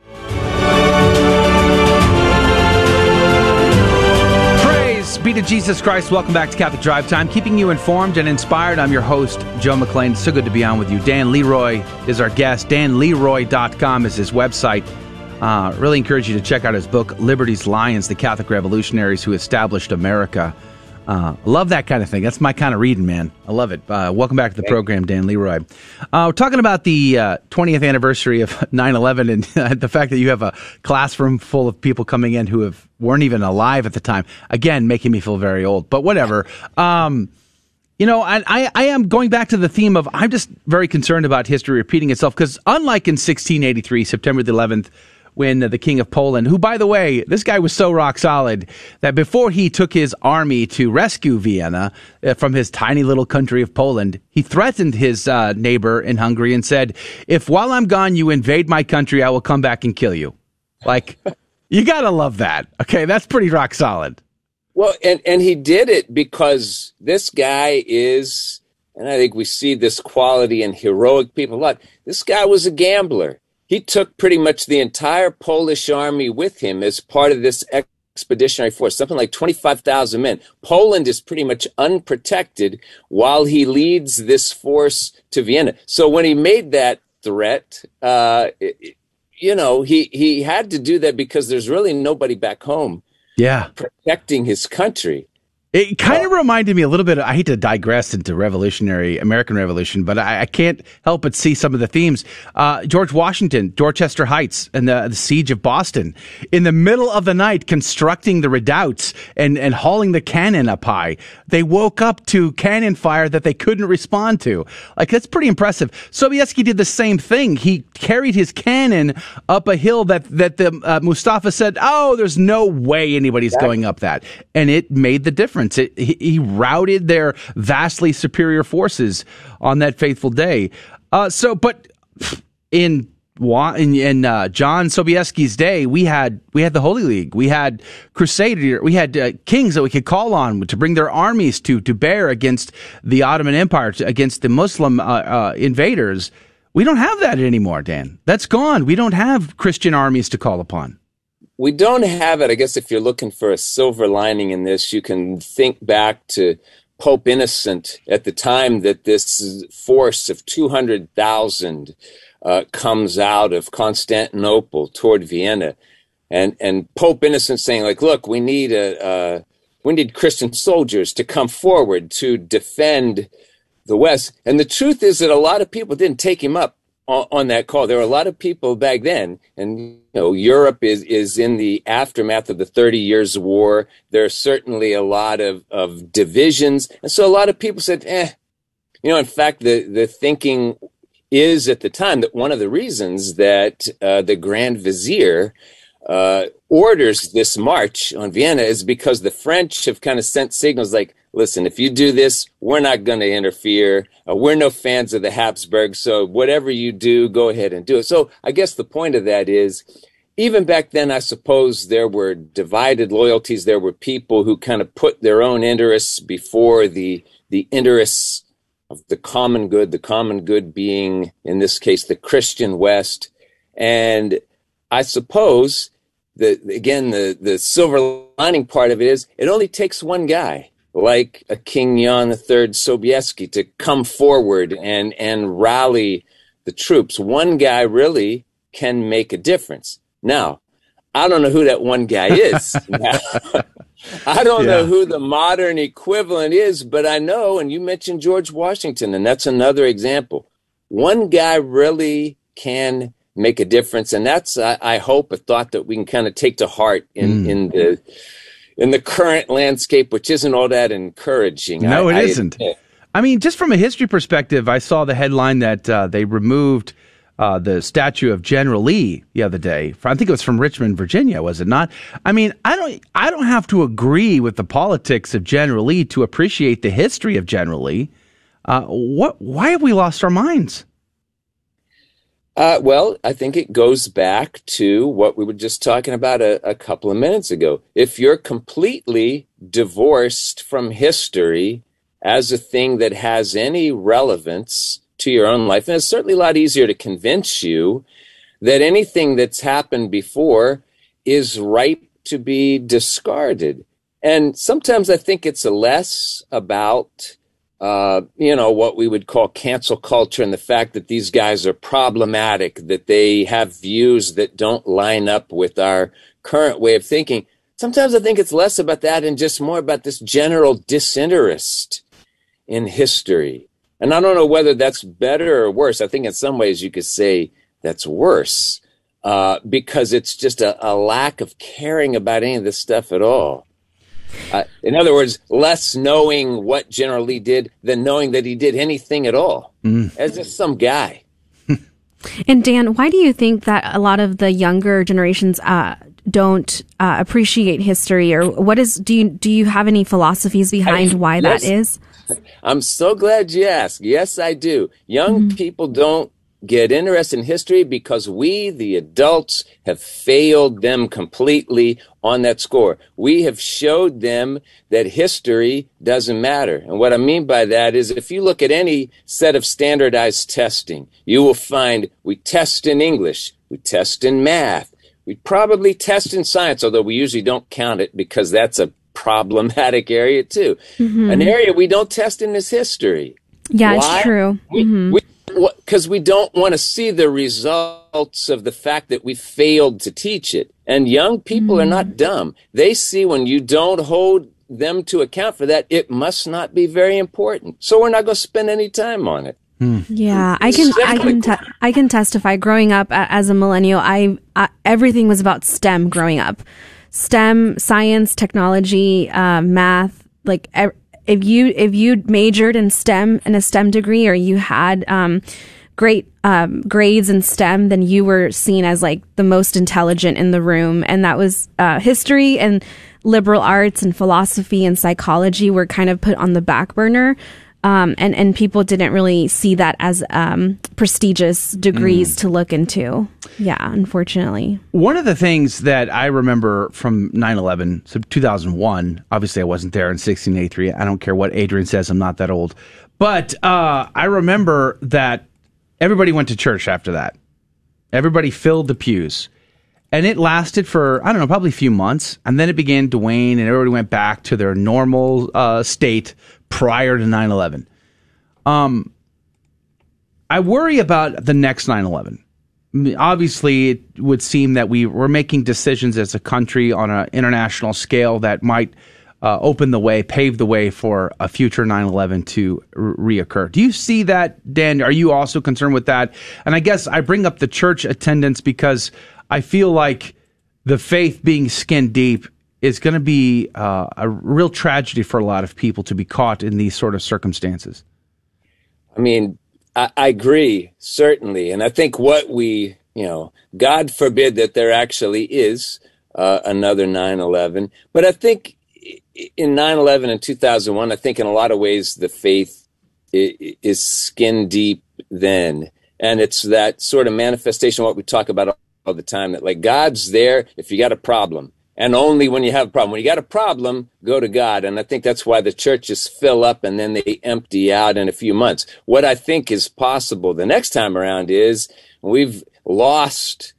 Be to Jesus Christ. Welcome back to Catholic Drive Time, keeping you informed and inspired. I'm your host, Joe McClain. It's so good to be on with you. Dan Leroy is our guest. dan leroy dot com is his website. Uh, really encourage you to check out his book, Liberty's Lions, The Catholic Revolutionaries Who Established America. Uh, love that kind of thing. That's my kind of reading, man. I love it. Uh, welcome back to the program, Dan Leroy. Uh, we're talking about the uh, twentieth anniversary of nine eleven and uh, the fact that you have a classroom full of people coming in who have weren't even alive at the time. Again, making me feel very old, but whatever. Um, you know, I, I, I am going back to the theme of I'm just very concerned about history repeating itself, because unlike in sixteen eighty-three, September the eleventh, when the King of Poland, who, by the way, this guy was so rock solid that before he took his army to rescue Vienna from his tiny little country of Poland, he threatened his uh, neighbor in Hungary and said, if while I'm gone you invade my country, I will come back and kill you. Like, you got to love that. Okay, that's pretty rock solid. Well, and, and he did it because this guy is, and I think we see this quality in heroic people a lot, this guy was a gambler. He took pretty much the entire Polish army with him as part of this expeditionary force, something like twenty-five thousand men. Poland is pretty much unprotected while he leads this force to Vienna. So when he made that threat, uh, it, you know, he, he had to do that because there's really nobody back home yeah. protecting his country. It kind of reminded me a little bit of, I hate to digress into revolutionary American Revolution, but I, I can't help but see some of the themes. Uh, George Washington, Dorchester Heights, and the, the siege of Boston. In the middle of the night, constructing the redoubts and, and hauling the cannon up high. They woke up to cannon fire that they couldn't respond to. Like, that's pretty impressive. Sobieski did the same thing. He carried his cannon up a hill that, that the uh, Mustafa said, oh, there's no way anybody's going up that. And it made the difference. It, he, he routed their vastly superior forces on that faithful day. Uh, so, but in in, in uh, John Sobieski's day, we had we had the Holy League, we had crusaders, we had uh, kings that we could call on to bring their armies to to bear against the Ottoman Empire, to, against the Muslim uh, uh, invaders. We don't have that anymore, Dan. That's gone. We don't have Christian armies to call upon. We don't have it. I guess if you're looking for a silver lining in this, you can think back to Pope Innocent at the time that this force of two hundred thousand uh, comes out of Constantinople toward Vienna, and and Pope Innocent saying, like, look, we need a uh, we need Christian soldiers to come forward to defend the West. And the truth is that a lot of people didn't take him up on that call. There were a lot of people back then, and you know, Europe is is in the aftermath of the Thirty Years' War. There are certainly a lot of, of divisions, and so a lot of people said, eh. You know, in fact, the, the thinking is at the time that one of the reasons that uh, the Grand Vizier uh, orders this march on Vienna is because the French have kind of sent signals like, listen, if you do this, we're not going to interfere. Uh, we're no fans of the Habsburgs, so whatever you do, go ahead and do it. So I guess the point of that is, even back then, I suppose there were divided loyalties. There were people who kind of put their own interests before the the interests of the common good, the common good being, in this case, the Christian West. And I suppose, the again, the, the silver lining part of it is, it only takes one guy, like a King Jan the third Sobieski, to come forward and, and rally the troops. One guy really can make a difference. Now, I don't know who that one guy is. I don't yeah. know who the modern equivalent is, but I know, and you mentioned George Washington, and that's another example. One guy really can make a difference, and that's, I, I hope, a thought that we can kind of take to heart in, mm. in the... in the current landscape, which isn't all that encouraging. No, I, it I isn't. Admit. I mean, just from a history perspective, I saw the headline that uh, they removed uh, the statue of General Lee the other day. I think it was from Richmond, Virginia, was it not? I mean, I don't I don't have to agree with the politics of General Lee to appreciate the history of General Lee. Uh, what? Why have we lost our minds? Uh, well, I think it goes back to what we were just talking about a, a couple of minutes ago. If you're completely divorced from history as a thing that has any relevance to your own life, and it's certainly a lot easier to convince you that anything that's happened before is ripe to be discarded. And sometimes I think it's less about Uh, you know, what we would call cancel culture and the fact that these guys are problematic, that they have views that don't line up with our current way of thinking. Sometimes I think it's less about that and just more about this general disinterest in history. And I don't know whether that's better or worse. I think in some ways you could say that's worse, uh, because it's just a, a lack of caring about any of this stuff at all. Uh, in other words, less knowing what General Lee did than knowing that he did anything at all, mm. as just some guy. And Dan, why do you think that a lot of the younger generations uh, don't uh, appreciate history, or what is? Do you do you have any philosophies behind I, why yes, that is? I'm so glad you asked. Yes, I do. Young mm. people don't get interested in history because we, the adults, have failed them completely on that score. We have showed them that history doesn't matter. And what I mean by that is if you look at any set of standardized testing, you will find we test in English, we test in math, we probably test in science, although we usually don't count it because that's a problematic area too. Mm-hmm. An area we don't test in is history. Yeah, Why? It's true. We, mm-hmm. we Because we don't want to see the results of the fact that we failed to teach it. And young people mm. are not dumb. They see when you don't hold them to account for that, it must not be very important. So we're not going to spend any time on it. Mm. Yeah, I can, I can, te- I can testify. Growing up uh, as a millennial, I uh, everything was about STEM growing up. STEM, science, technology, uh, math, like everything. If you if you majored in STEM in a STEM degree, or you had um, great um, grades in STEM, then you were seen as like the most intelligent in the room, and that was uh, history and liberal arts and philosophy and psychology were kind of put on the back burner, um, and and people didn't really see that as um, prestigious degrees mm. to look into. Yeah, unfortunately. One of the things that I remember from nine eleven, so two thousand one, obviously I wasn't there in sixteen eighty-three. I don't care what Adrian says, I'm not that old. But uh, I remember that everybody went to church after that. Everybody filled the pews. And it lasted for, I don't know, probably a few months. And then it began to wane, and everybody went back to their normal uh, state prior to nine eleven. Um, I worry about the next nine eleven. Obviously, it would seem that we were making decisions as a country on an international scale that might uh, open the way, pave the way for a future nine eleven to re- reoccur. Do you see that, Dan? Are you also concerned with that? And I guess I bring up the church attendance because I feel like the faith being skin deep is going to be uh, a real tragedy for a lot of people to be caught in these sort of circumstances. I mean, I agree, certainly. And I think what we, you know, God forbid that there actually is uh, another nine eleven. But I think in nine eleven and two thousand one, I think in a lot of ways the faith is skin deep then. And it's that sort of manifestation of what we talk about all the time, that like God's there if you got a problem. And only when you have a problem. When you got a problem, go to God. And I think that's why the churches fill up and then they empty out in a few months. What I think is possible the next time around is we've lost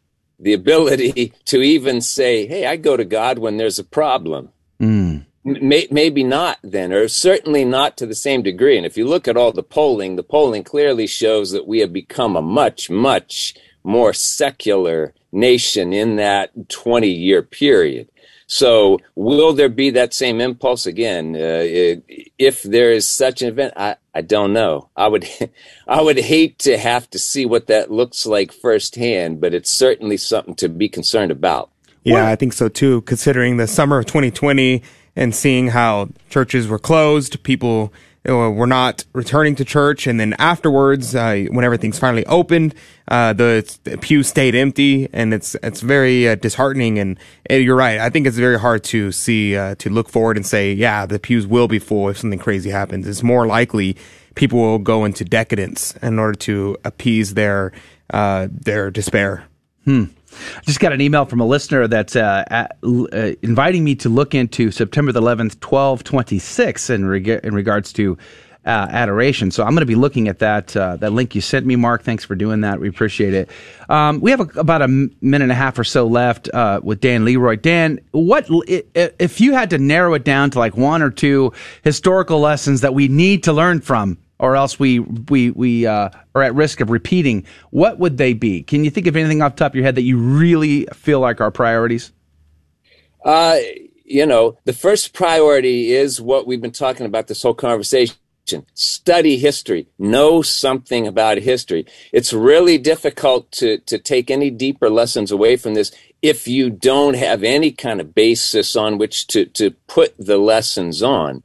the ability to even say, hey, I go to God when there's a problem. Mm. M- maybe not then, or certainly not to the same degree. And if you look at all the polling, the polling clearly shows that we have become a much, much more secular nation in that twenty-year period. So will there be that same impulse again? Uh, if there is such an event, I, I don't know. I would I would hate to have to see what that looks like firsthand, but it's certainly something to be concerned about. Yeah, I think so too, considering the summer of twenty twenty and seeing how churches were closed, people uh, were not returning to church. And then afterwards, uh, when everything's finally opened, uh, the, the pew stayed empty, and it's it's very uh, disheartening. And, and you're right. I think it's very hard to see, uh, to look forward and say, yeah, the pews will be full if something crazy happens. It's more likely people will go into decadence in order to appease their uh, their despair. Hmm. I just got an email from a listener that's uh, at, uh, inviting me to look into September eleventh, twelve twenty-six in, reg- in regards to uh, adoration. So I'm going to be looking at that uh, that link you sent me, Mark. Thanks for doing that. We appreciate it. Um, we have a, about a minute and a half or so left uh, with Dan Leroy. Dan, what if you had to narrow it down to like one or two historical lessons that we need to learn from, or else we we we uh, are at risk of repeating, what would they be? Can you think of anything off the top of your head that you really feel like are priorities? Uh, you know, the first priority is what we've been talking about this whole conversation. Study history. Know something about history. It's really difficult to, to take any deeper lessons away from this if you don't have any kind of basis on which to, to put the lessons on.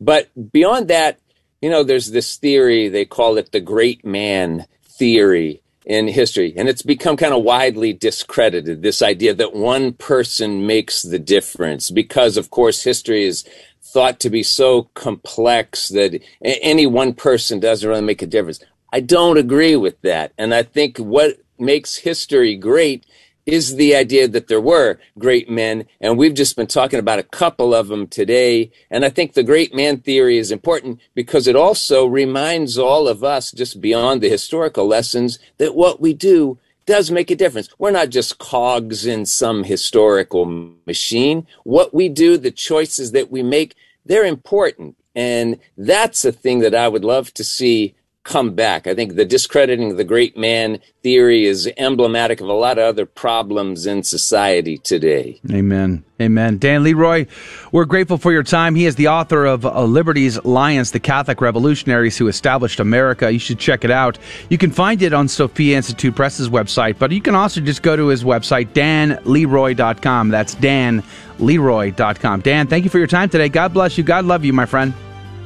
But beyond that, you know, there's this theory, they call it the great man theory in history, and it's become kind of widely discredited, this idea that one person makes the difference, because, of course, history is thought to be so complex that any one person doesn't really make a difference. I don't agree with that, and I think what makes history great is the idea that there were great men, and we've just been talking about a couple of them today. And I think the great man theory is important because it also reminds all of us, just beyond the historical lessons, that what we do does make a difference. We're not just cogs in some historical machine. What we do, the choices that we make, they're important. And that's a thing that I would love to see come back. I think the discrediting of the great man theory is emblematic of a lot of other problems in society today. Amen. Amen. Dan Leroy, we're grateful for your time. He is the author of uh, Liberty's Lions, the Catholic Revolutionaries Who Established America. You should check it out. You can find it on Sophia Institute Press's website, but you can also just go to his website, dan leroy dot com. That's dan leroy dot com. Dan, thank you for your time today. God bless you. God love you, my friend.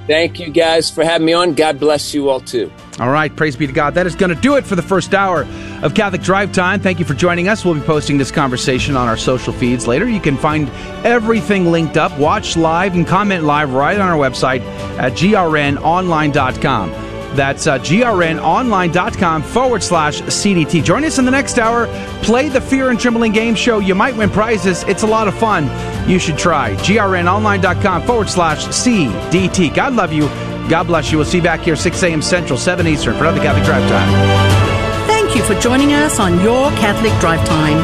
Thank you guys for having me on. God bless you all, too. All right. Praise be to God. That is going to do it for the first hour of Catholic Drive Time. Thank you for joining us. We'll be posting this conversation on our social feeds later. You can find everything linked up, watch live, and comment live right on our website at g r n online dot com. That's uh, g r n online dot com forward slash C D T. Join us in the next hour. Play the Fear and Trembling game show. You might win prizes. It's a lot of fun. You should try. g r n online dot com forward slash C D T. God love you. God bless you. We'll see you back here six a.m. Central, seven Eastern for another Catholic Drive Time. Thank you for joining us on your Catholic Drive Time,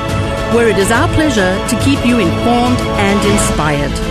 where it is our pleasure to keep you informed and inspired.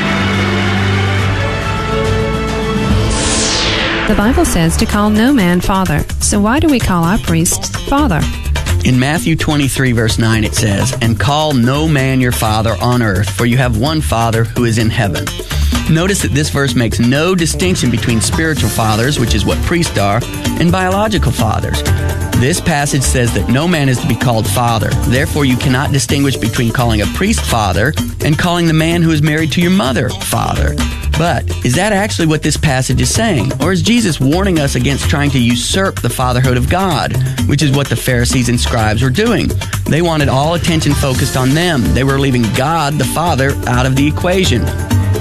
The Bible says to call no man father, so why do we call our priests father? In Matthew twenty-three, verse nine, it says, "And call no man your father on earth, for you have one Father who is in heaven." Notice that this verse makes no distinction between spiritual fathers, which is what priests are, and biological fathers. This passage says that no man is to be called father. Therefore, you cannot distinguish between calling a priest father and calling the man who is married to your mother father. But is that actually what this passage is saying? Or is Jesus warning us against trying to usurp the fatherhood of God, which is what the Pharisees and scribes were doing? They wanted all attention focused on them. They were leaving God, the Father, out of the equation.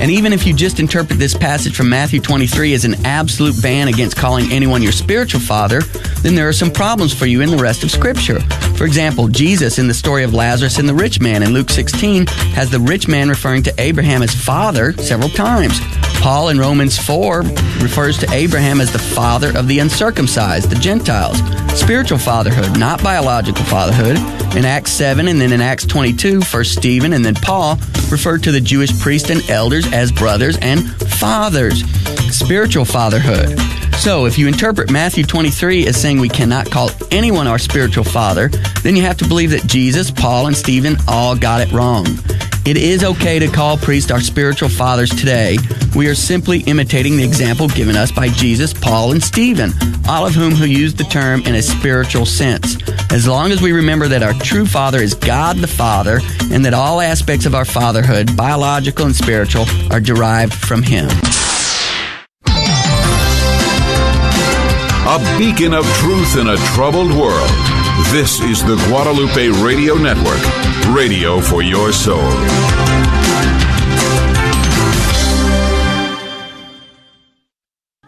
And even if you just interpret this passage from Matthew twenty-three as an absolute ban against calling anyone your spiritual father, then there are some problems for you in the rest of Scripture. For example, Jesus in the story of Lazarus and the rich man in Luke sixteen has the rich man referring to Abraham as father several times. Paul in Romans four refers to Abraham as the father of the uncircumcised, the Gentiles. Spiritual fatherhood, not biological fatherhood. In Acts seven and then in Acts twenty-two, first Stephen and then Paul referred to the Jewish priests and elders as brothers and fathers. spiritual fatherhood. So if you interpret Matthew twenty-three as saying we cannot call anyone our spiritual father, then you have to believe that Jesus, Paul, and Stephen all got it wrong. It is okay to call priests our spiritual fathers today. We are simply imitating the example given us by Jesus, Paul, and Stephen, all of whom who used the term in a spiritual sense. As long as we remember that our true father is God the Father, and that all aspects of our fatherhood, biological and spiritual, are derived from him. A beacon of truth in a troubled world. This is the Guadalupe Radio Network, radio for your soul.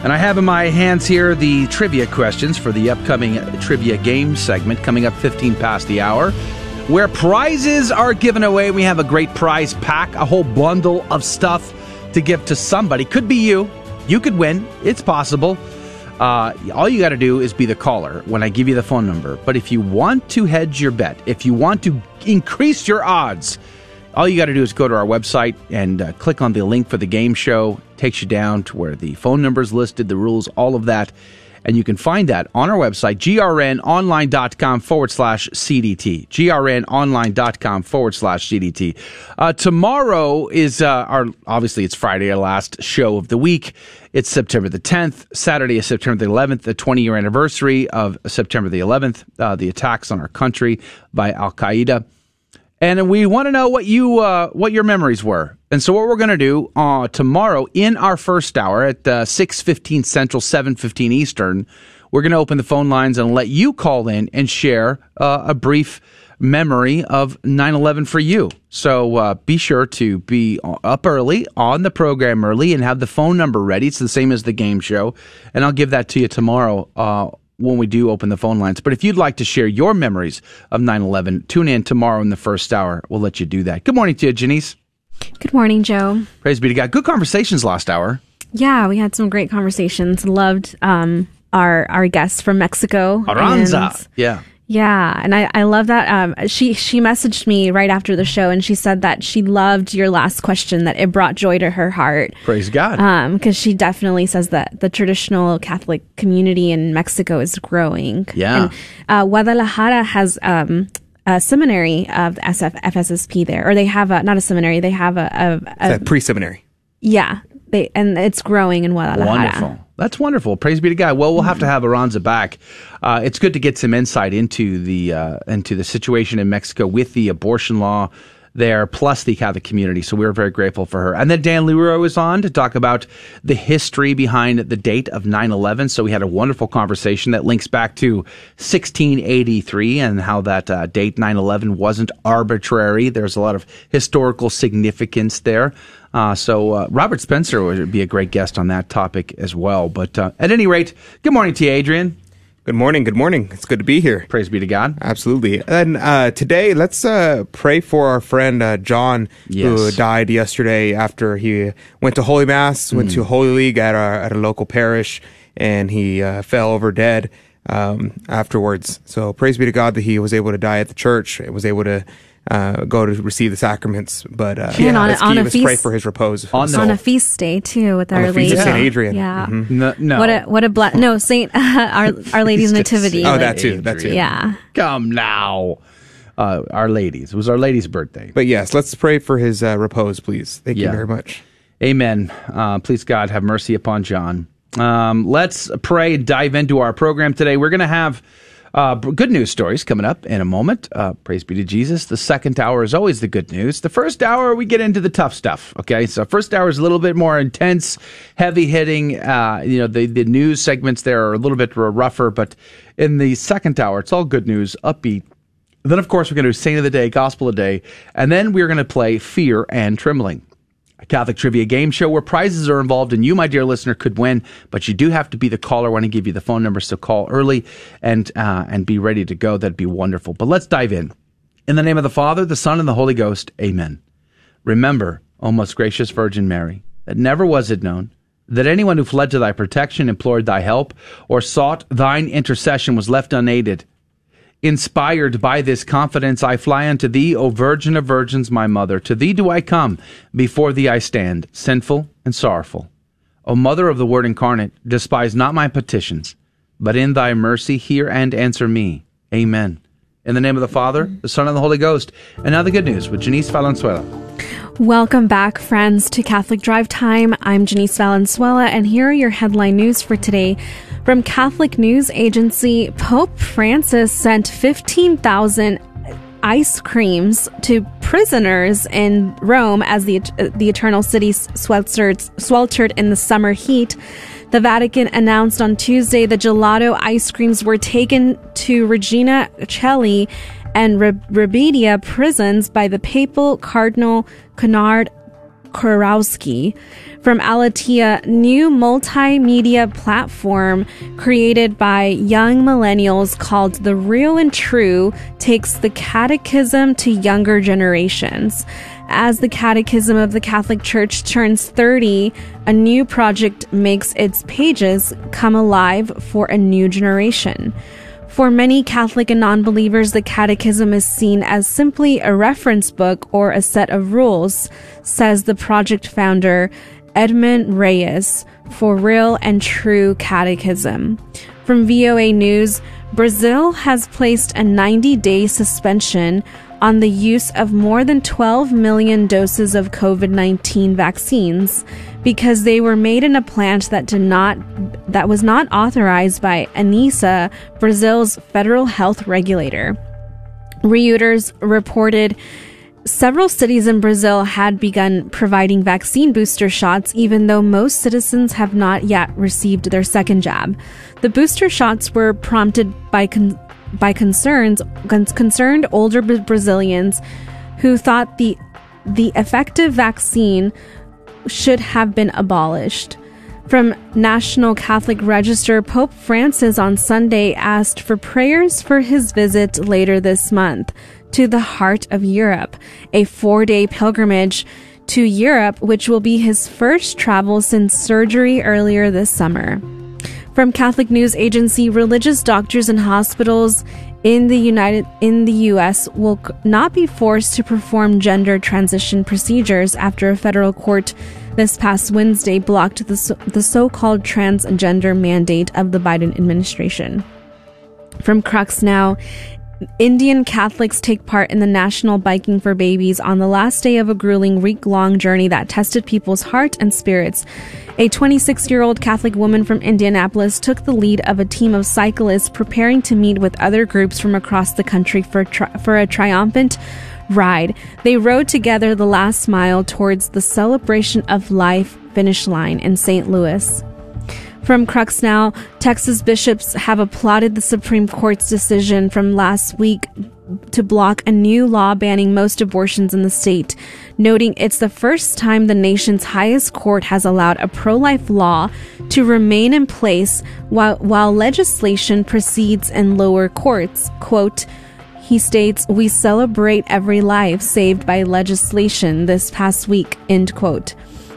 And I have in my hands here the trivia questions for the upcoming trivia game segment coming up fifteen past the hour, where prizes are given away. We have a great prize pack, a whole bundle of stuff to give to somebody. Could be you. You could win. It's possible. Uh, all you got to do is be the caller when I give you the phone number. But if you want to hedge your bet, if you want to increase your odds, all you got to do is go to our website and uh, click on the link for the game show. Takes you down to where the phone number's listed, the rules, all of that. And you can find that on our website, grnonline.com forward slash CDT. grnonline.com forward slash CDT. Uh, tomorrow is uh, our, obviously, it's Friday, our last show of the week. It's September the tenth. Saturday is September the eleventh, the twenty-year anniversary of September the eleventh, uh, the attacks on our country by Al-Qaeda. And we want to know what you uh, what your memories were. And so what we're going to do uh, tomorrow in our first hour at uh, six fifteen Central, seven fifteen Eastern, we're going to open the phone lines and let you call in and share uh, a brief memory of nine eleven for you. So uh, be sure to be up early, on the program early, and have the phone number ready. It's the same as the game show. And I'll give that to you tomorrow uh when we do open the phone lines. But if you'd like to share your memories of nine eleven, tune in tomorrow in the first hour. We'll let you do that. Good morning to you, Janice. Good morning, Joe. Praise be to God. Good conversations last hour. Yeah, we had some great conversations. Loved um, our our guest from Mexico. Aranza. And, yeah. Yeah, and I, I love that. Um, she, she messaged me right after the show, and she said that she loved your last question, that it brought joy to her heart. Praise God. Um, 'cause she definitely says that the traditional Catholic community in Mexico is growing. Yeah. And, uh, Guadalajara has um, a seminary of the F S S P there, or they have a, not a seminary, they have a... a, a, a pre-seminary. Yeah, they, and it's growing in Guadalajara. Wonderful. That's wonderful. Praise be to God. Well, we'll have to have Aranza back. Uh, it's good to get some insight into the uh, into the situation in Mexico with the abortion law there, plus the Catholic community. So we're very grateful for her. And then Dan Leroy is on to talk about the history behind the date of nine eleven. So we had a wonderful conversation that links back to sixteen eighty-three and how that uh, date nine eleven wasn't arbitrary. There's a lot of historical significance there. Uh, so uh, Robert Spencer would be a great guest on that topic as well. But uh, at any rate, good morning to you, Adrian. Good morning. Good morning. It's good to be here. Praise be to God. Absolutely. And uh, today, let's uh, pray for our friend uh, John, yes, who died yesterday after he went to Holy Mass, mm. went to Holy League at, our, at a local parish, and he uh, fell over dead um, afterwards. So praise be to God that he was able to die at the church and was able to Uh, go to receive the sacraments, but uh, yeah, on, let's on keep, let's feast, pray for his repose. On, the, on a feast day too, with on Our Lady, yeah. Saint Adrian. Yeah, mm-hmm. no, no, what a what a ble- no Saint uh, Our Our Lady's Nativity. Oh, that too, that too. Yeah, come now, uh, Our Lady's. It was Our Lady's birthday. But yes, let's pray for his uh, repose, please. Thank yeah. you very much. Amen. Uh, please, God, have mercy upon John. Um, let's pray, dive into our program today. We're going to have uh, good news stories coming up in a moment. Uh, praise be to Jesus. The second hour is always the good news. The first hour, we get into the tough stuff, okay? So first hour is a little bit more intense, heavy-hitting. Uh, you know, the, the news segments there are a little bit rougher, but in the second hour, it's all good news, upbeat. Then, of course, we're going to do Saint of the Day, Gospel of the Day, and then we're going to play Fear and Trembling, a Catholic trivia game show where prizes are involved, and you, my dear listener, could win, but you do have to be the caller. I want to give you the phone number, so call early and uh, and be ready to go. That'd be wonderful. But let's dive in. In the name of the Father, the Son, and the Holy Ghost, amen. Remember, O most gracious Virgin Mary, that never was it known that anyone who fled to thy protection, implored thy help, or sought thine intercession was left unaided. Inspired by this confidence, I fly unto thee, O Virgin of Virgins, my Mother. To thee do I come, before thee I stand, sinful and sorrowful. O Mother of the Word incarnate, despise not my petitions, but in thy mercy hear and answer me. Amen. In the name of the Father, the Son, and the Holy Ghost. And now the good news with Janice Valenzuela. Welcome back, friends, to Catholic Drive Time. I'm Janice Valenzuela, and here are your headline news for today. From Catholic News Agency, Pope Francis sent fifteen thousand ice creams to prisoners in Rome as the the Eternal City sweltered, sweltered in the summer heat. The Vatican announced on Tuesday the gelato ice creams were taken to Regina Coeli and Rebidia prisons by the papal Cardinal Konrad Kurowski. From Alatia, new multimedia platform created by young millennials called The Real and True takes the catechism to younger generations. As the Catechism of the Catholic Church turns thirty, a new project makes its pages come alive for a new generation. For many Catholic and non-believers, the Catechism is seen as simply a reference book or a set of rules, says the project founder, Edmund Reyes, for Real and True Catechism. From V O A News, Brazil has placed a ninety-day suspension on the use of more than twelve million doses of COVID nineteen vaccines because they were made in a plant that did not that was not authorized by ANVISA, Brazil's federal health regulator. Reuters reported several cities in Brazil had begun providing vaccine booster shots, even though most citizens have not yet received their second jab. The booster shots were prompted by con- by concerns concerned older Brazilians who thought the the effective vaccine should have been abolished. From National Catholic Register, Pope Francis on Sunday asked for prayers for his visit later this month to the heart of Europe, a four-day pilgrimage to Europe, which will be his first travel since surgery earlier this summer. From Catholic News Agency, religious doctors and hospitals in the United in the U S will not be forced to perform gender transition procedures after a federal court this past Wednesday blocked the so, the so-called transgender mandate of the Biden administration. From Crux Now, Indian Catholics take part in the National Biking for Babies on the last day of a grueling week-long journey that tested people's heart and spirits. A twenty-six-year-old Catholic woman from Indianapolis took the lead of a team of cyclists preparing to meet with other groups from across the country for, tri- for a triumphant ride. They rode together the last mile towards the Celebration of Life finish line in Saint Louis. From Crux Now, Texas bishops have applauded the Supreme Court's decision from last week to block a new law banning most abortions in the state, noting it's the first time the nation's highest court has allowed a pro-life law to remain in place while, while legislation proceeds in lower courts. Quote, he states, "We celebrate every life saved by legislation this past week," end quote.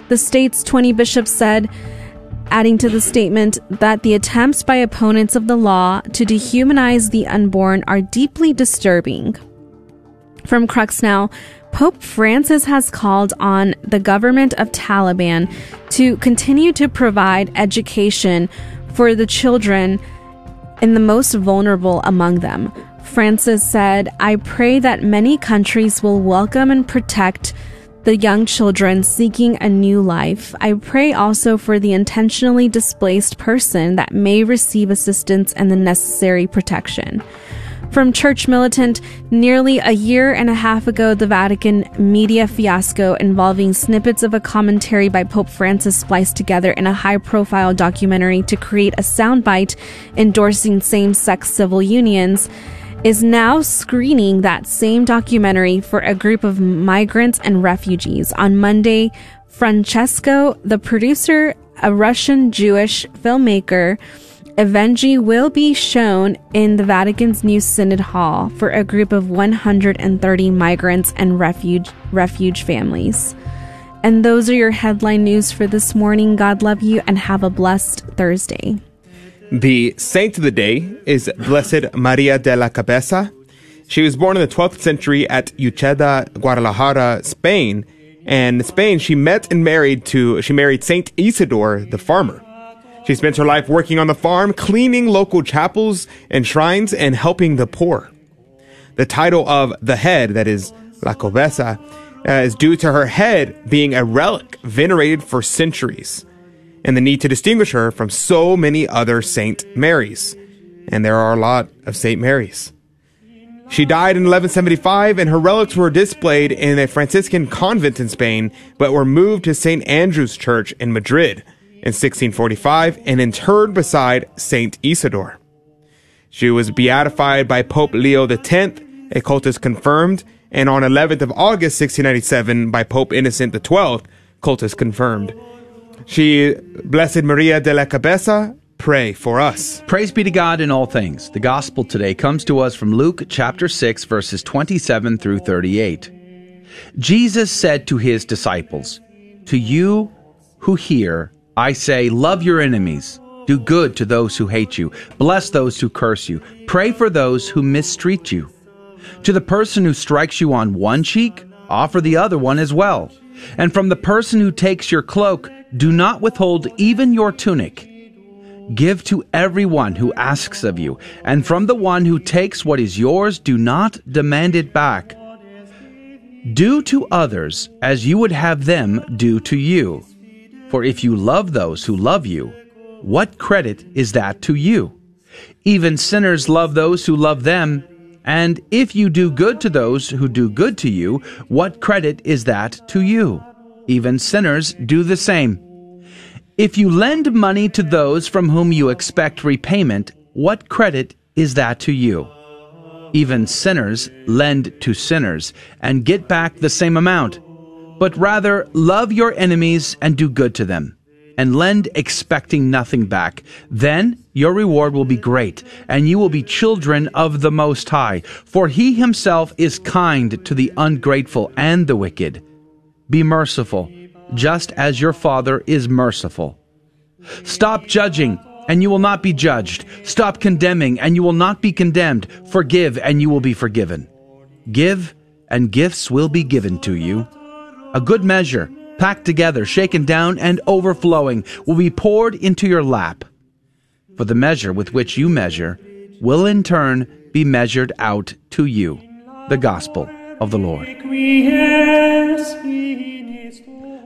The state's twenty bishops said, adding to the statement, that the attempts by opponents of the law to dehumanize the unborn are deeply disturbing. From Crux Now, Pope Francis has called on the government of Taliban to continue to provide education for the children and the most vulnerable among them. Francis said, "I pray that many countries will welcome and protect the young children seeking a new life. I pray also for the intentionally displaced person that may receive assistance and the necessary protection. From Church Militant, nearly a year and a half ago, the Vatican media fiasco involving snippets of a commentary by Pope Francis spliced together in a high-profile documentary to create a soundbite endorsing same-sex civil unions is now screening that same documentary for a group of migrants and refugees. On Monday, Francesco, the producer, a Russian Jewish filmmaker, Evangi will be shown in the Vatican's new Synod Hall for a group of one hundred thirty migrants and refuge refuge families. And those are your headline news for this morning. God love you and have a blessed Thursday. The saint of the day is Blessed Maria de la Cabeza. She was born in the twelfth century at Ucheda, Guadalajara, Spain. And in Spain, she met and married to she married Saint Isidore, the farmer. She spent her life working on the farm, cleaning local chapels and shrines, and helping the poor. The title of the head, that is, La Cabeza, uh, is due to her head being a relic venerated for centuries, and the need to distinguish her from so many other Saint Marys. And there are a lot of Saint Marys. She died in eleven seventy-five, and her relics were displayed in a Franciscan convent in Spain, but were moved to Saint Andrew's Church in Madrid in sixteen forty-five and interred beside Saint Isidore. She was beatified by Pope Leo the tenth, a cultus confirmed, and on eleventh of August sixteen ninety-seven by Pope Innocent the twelfth, cultus confirmed. She, Blessed Maria de la Cabeza, pray for us. Praise be to God in all things. The gospel today comes to us from Luke chapter six, verses twenty-seven through thirty-eight. Jesus said to his disciples, "To you who hear, I say, love your enemies, do good to those who hate you, bless those who curse you, pray for those who mistreat you. To the person who strikes you on one cheek, offer the other one as well. And from the person who takes your cloak, do not withhold even your tunic. Give to everyone who asks of you, and from the one who takes what is yours, do not demand it back. Do to others as you would have them do to you. For if you love those who love you, what credit is that to you? Even sinners love those who love them, and if you do good to those who do good to you, what credit is that to you? Even sinners do the same. If you lend money to those from whom you expect repayment, what credit is that to you? Even sinners lend to sinners and get back the same amount. But rather, love your enemies and do good to them, and lend expecting nothing back. Then your reward will be great, and you will be children of the Most High, for He Himself is kind to the ungrateful and the wicked. Be merciful, just as your Father is merciful. Stop judging, and you will not be judged. Stop condemning, and you will not be condemned. Forgive, and you will be forgiven. Give, and gifts will be given to you. A good measure, packed together, shaken down, and overflowing, will be poured into your lap. For the measure with which you measure will in turn be measured out to you." The Gospel of the Lord.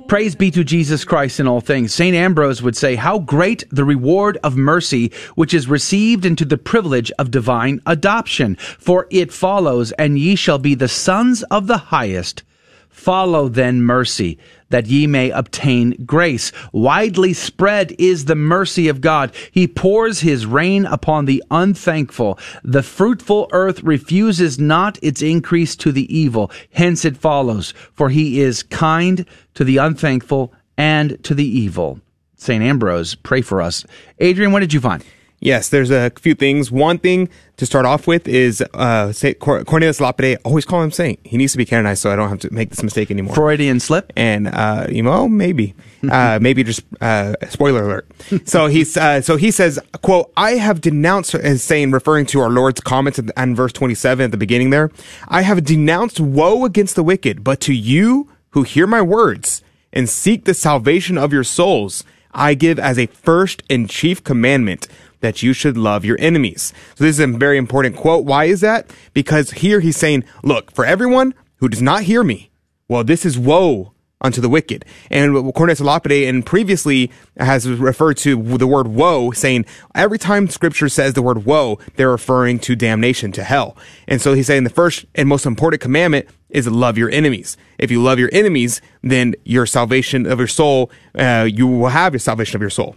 Praise be to Jesus Christ in all things. Saint Ambrose would say, "How great the reward of mercy which is received into the privilege of divine adoption! For it follows, and ye shall be the sons of the Highest. Follow then mercy, that ye may obtain grace. Widely spread is the mercy of God. He pours his rain upon the unthankful. The fruitful earth refuses not its increase to the evil. Hence it follows, for he is kind to the unthankful and to the evil." Saint Ambrose, pray for us. Adrian, what did you find? Yes, there's a few things. One thing to start off with is uh, Cornelius Lapide. Always call him Saint. He needs to be canonized, so I don't have to make this mistake anymore. Freudian slip. And uh, you know, maybe, uh, maybe just uh, spoiler alert. So he's uh, so he says, "Quote: I have denounced," as saying, referring to our Lord's comments on verse twenty-seven at the beginning there. "I have denounced woe against the wicked, but to you who hear my words and seek the salvation of your souls, I give as a first and chief commandment, that you should love your enemies." So this is a very important quote. Why is that? Because here he's saying, look, for everyone who does not hear me, well, this is woe unto the wicked. And Cornelius Lapide, and previously has referred to the word woe, saying every time Scripture says the word woe, they're referring to damnation, to hell. And so he's saying the first and most important commandment is love your enemies. If you love your enemies, then your salvation of your soul, uh, you will have your salvation of your soul.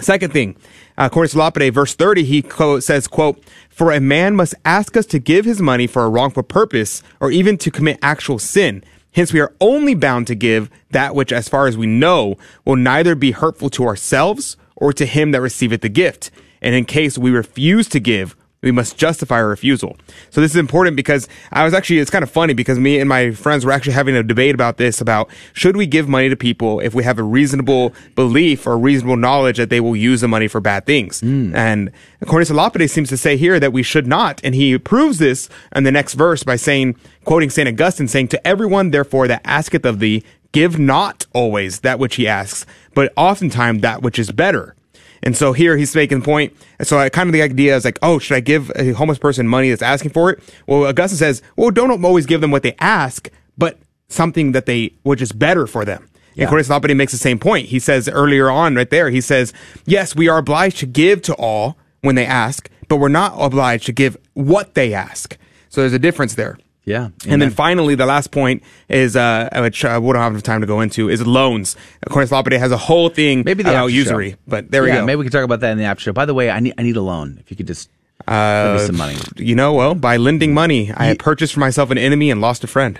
Second thing, uh, Cornelius Lapide, verse thirty, he quote, says, quote, "For a man must ask us to give his money for a wrongful purpose or even to commit actual sin. Hence, we are only bound to give that which, as far as we know, will neither be hurtful to ourselves or to him that receiveth the gift. And in case we refuse to give, we must justify our refusal." So this is important because I was actually, it's kind of funny because me and my friends were actually having a debate about this, about should we give money to people if we have a reasonable belief or reasonable knowledge that they will use the money for bad things. Mm. And Cornelius Lapide seems to say here that we should not. And he proves this in the next verse by saying, quoting Saint Augustine, saying, "To everyone, therefore, that asketh of thee, give not always that which he asks, but oftentimes that which is better." And so here he's making the point. So I, kind of the idea is like, oh, should I give a homeless person money that's asking for it? Well, Augustine says, well, don't always give them what they ask, but something that they, which is better for them. Yeah. And Cornelius Lapide makes the same point. He says earlier on right there, he says, yes, we are obliged to give to all when they ask, but we're not obliged to give what they ask. So there's a difference there. Yeah. Amen. And then finally, the last point is, uh, which I wouldn't have enough time to go into, is loans. Cornelius Lapide has a whole thing maybe the about usury, show. But there yeah, we go. Maybe we can talk about that in the after show. By the way, I need, I need a loan. If you could just uh, give me some money. You know, well, by lending money, I you, purchased for myself an enemy and lost a friend.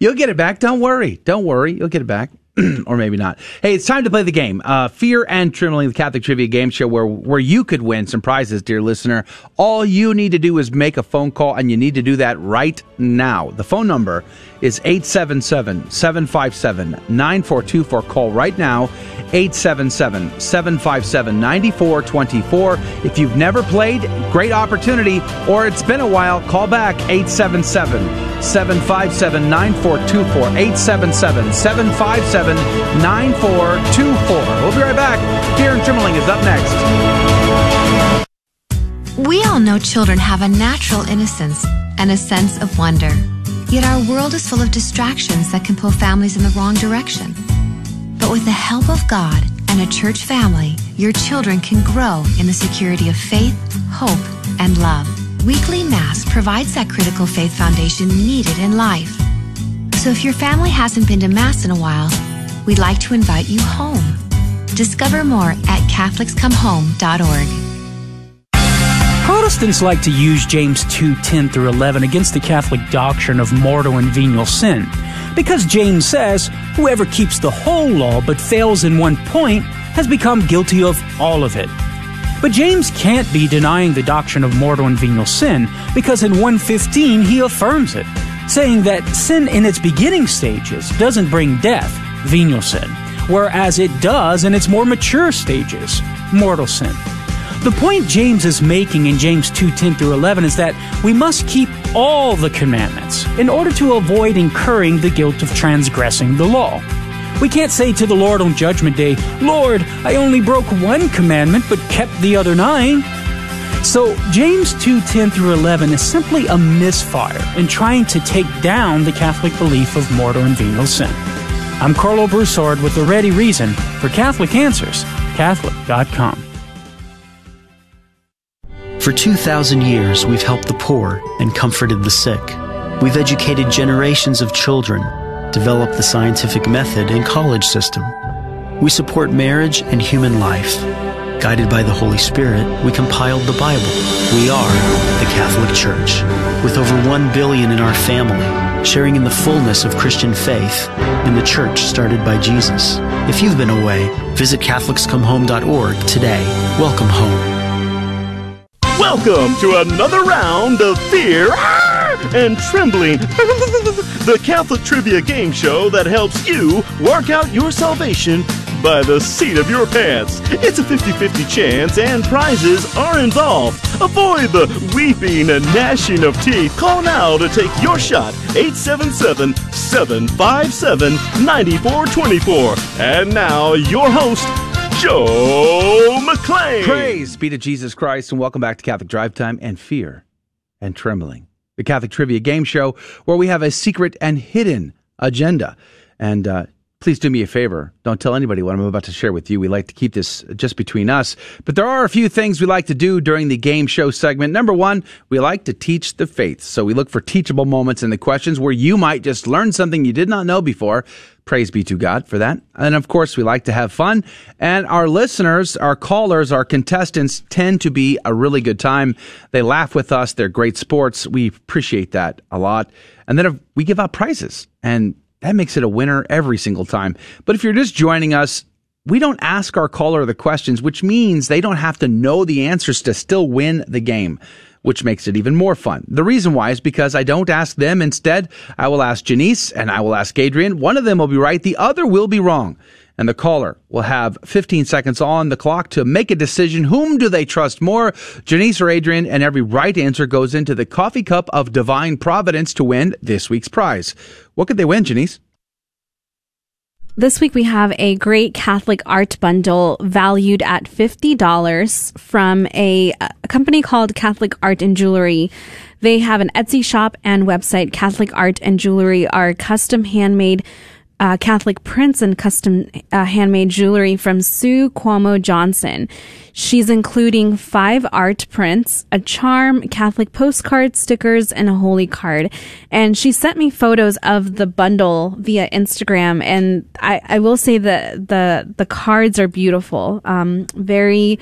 You'll get it back. Don't worry. Don't worry. You'll get it back. Or maybe not. Hey, it's time to play the game. Uh, Fear and Trembling, the Catholic Trivia Game Show, where where you could win some prizes, dear listener. All you need to do is make a phone call, and you need to do that right now. The phone number is eight seven seven, seven five seven, nine four two four. Call right now, eight seven seven, seven five seven, nine four two four. If you've never played, great opportunity, or it's been a while, call back, eight seven seven, seven five seven, nine four two four, eight seven seven, seven five seven, nine four two four. We'll be right back. Fear and Trembling is up next. We all know children have a natural innocence and a sense of wonder. Yet our world is full of distractions that can pull families in the wrong direction. But with the help of God and a church family, your children can grow in the security of faith, hope, and love. Weekly Mass provides that critical faith foundation needed in life. So if your family hasn't been to Mass in a while, we'd like to invite you home. Discover more at Catholics Come Home dot org. Protestants like to use James two, ten through eleven against the Catholic doctrine of mortal and venial sin, because James says, whoever keeps the whole law but fails in one point has become guilty of all of it. But James can't be denying the doctrine of mortal and venial sin, because in one fifteen he affirms it, saying that sin in its beginning stages doesn't bring death, venial sin, whereas it does in its more mature stages, mortal sin. The point James is making in James two, ten through eleven is that we must keep all the commandments in order to avoid incurring the guilt of transgressing the law. We can't say to the Lord on Judgment Day, Lord, I only broke one commandment but kept the other nine. So James two, ten through eleven is simply a misfire in trying to take down the Catholic belief of mortal and venial sin. I'm Carlo Broussard with the Ready Reason for Catholic Answers, Catholic dot com. For two thousand years, we've helped the poor and comforted the sick. We've educated generations of children, developed the scientific method and college system. We support marriage and human life. Guided by the Holy Spirit, we compiled the Bible. We are the Catholic Church, with over one billion in our family, sharing in the fullness of Christian faith in the church started by Jesus. If you've been away, visit Catholics Come Home dot org today. Welcome home. Welcome to another round of Fear and Trembling, the Catholic Trivia Game Show that helps you work out your salvation by the seat of your pants. It's a fifty-fifty chance and prizes are involved. Avoid the weeping and gnashing of teeth. Call now to take your shot, eight seven seven, seven five seven, nine four two four. And now, your host, Joe McClain. Praise be to Jesus Christ, and welcome back to Catholic Drive Time and Fear and Trembling. the Catholic Trivia Game Show, where we have a secret and hidden agenda. And uh, please do me a favor. Don't tell anybody what I'm about to share with you. We like to keep this just between us. But there are a few things we like to do during the game show segment. Number one, we like to teach the faith. So we look for teachable moments in the questions where you might just learn something you did not know before. Praise be to God for that. And of course, we like to have fun. And our listeners, our callers, our contestants tend to be a really good time. They laugh with us. They're great sports. We appreciate that a lot. And then if we give out prizes, and that makes it a winner every single time. But if you're just joining us, we don't ask our caller the questions, which means they don't have to know the answers to still win the game, which makes it even more fun. The reason why is because I don't ask them. Instead, I will ask Janice and I will ask Adrian. One of them will be right. The other will be wrong. And the caller will have fifteen seconds on the clock to make a decision. Whom do they trust more, Janice or Adrian? And every right answer goes into the coffee cup of divine providence to win this week's prize. What could they win, Janice? This week we have a great Catholic art bundle valued at fifty dollars from a, a company called Catholic Art and Jewelry. They have an Etsy shop and website. Catholic Art and Jewelry are custom handmade Uh, Catholic prints and custom uh, handmade jewelry from Sue Cuomo Johnson. She's including five art prints, a charm, Catholic postcards, stickers, and a holy card. And she sent me photos of the bundle via Instagram. And I, I will say that the, the cards are beautiful. Um, very,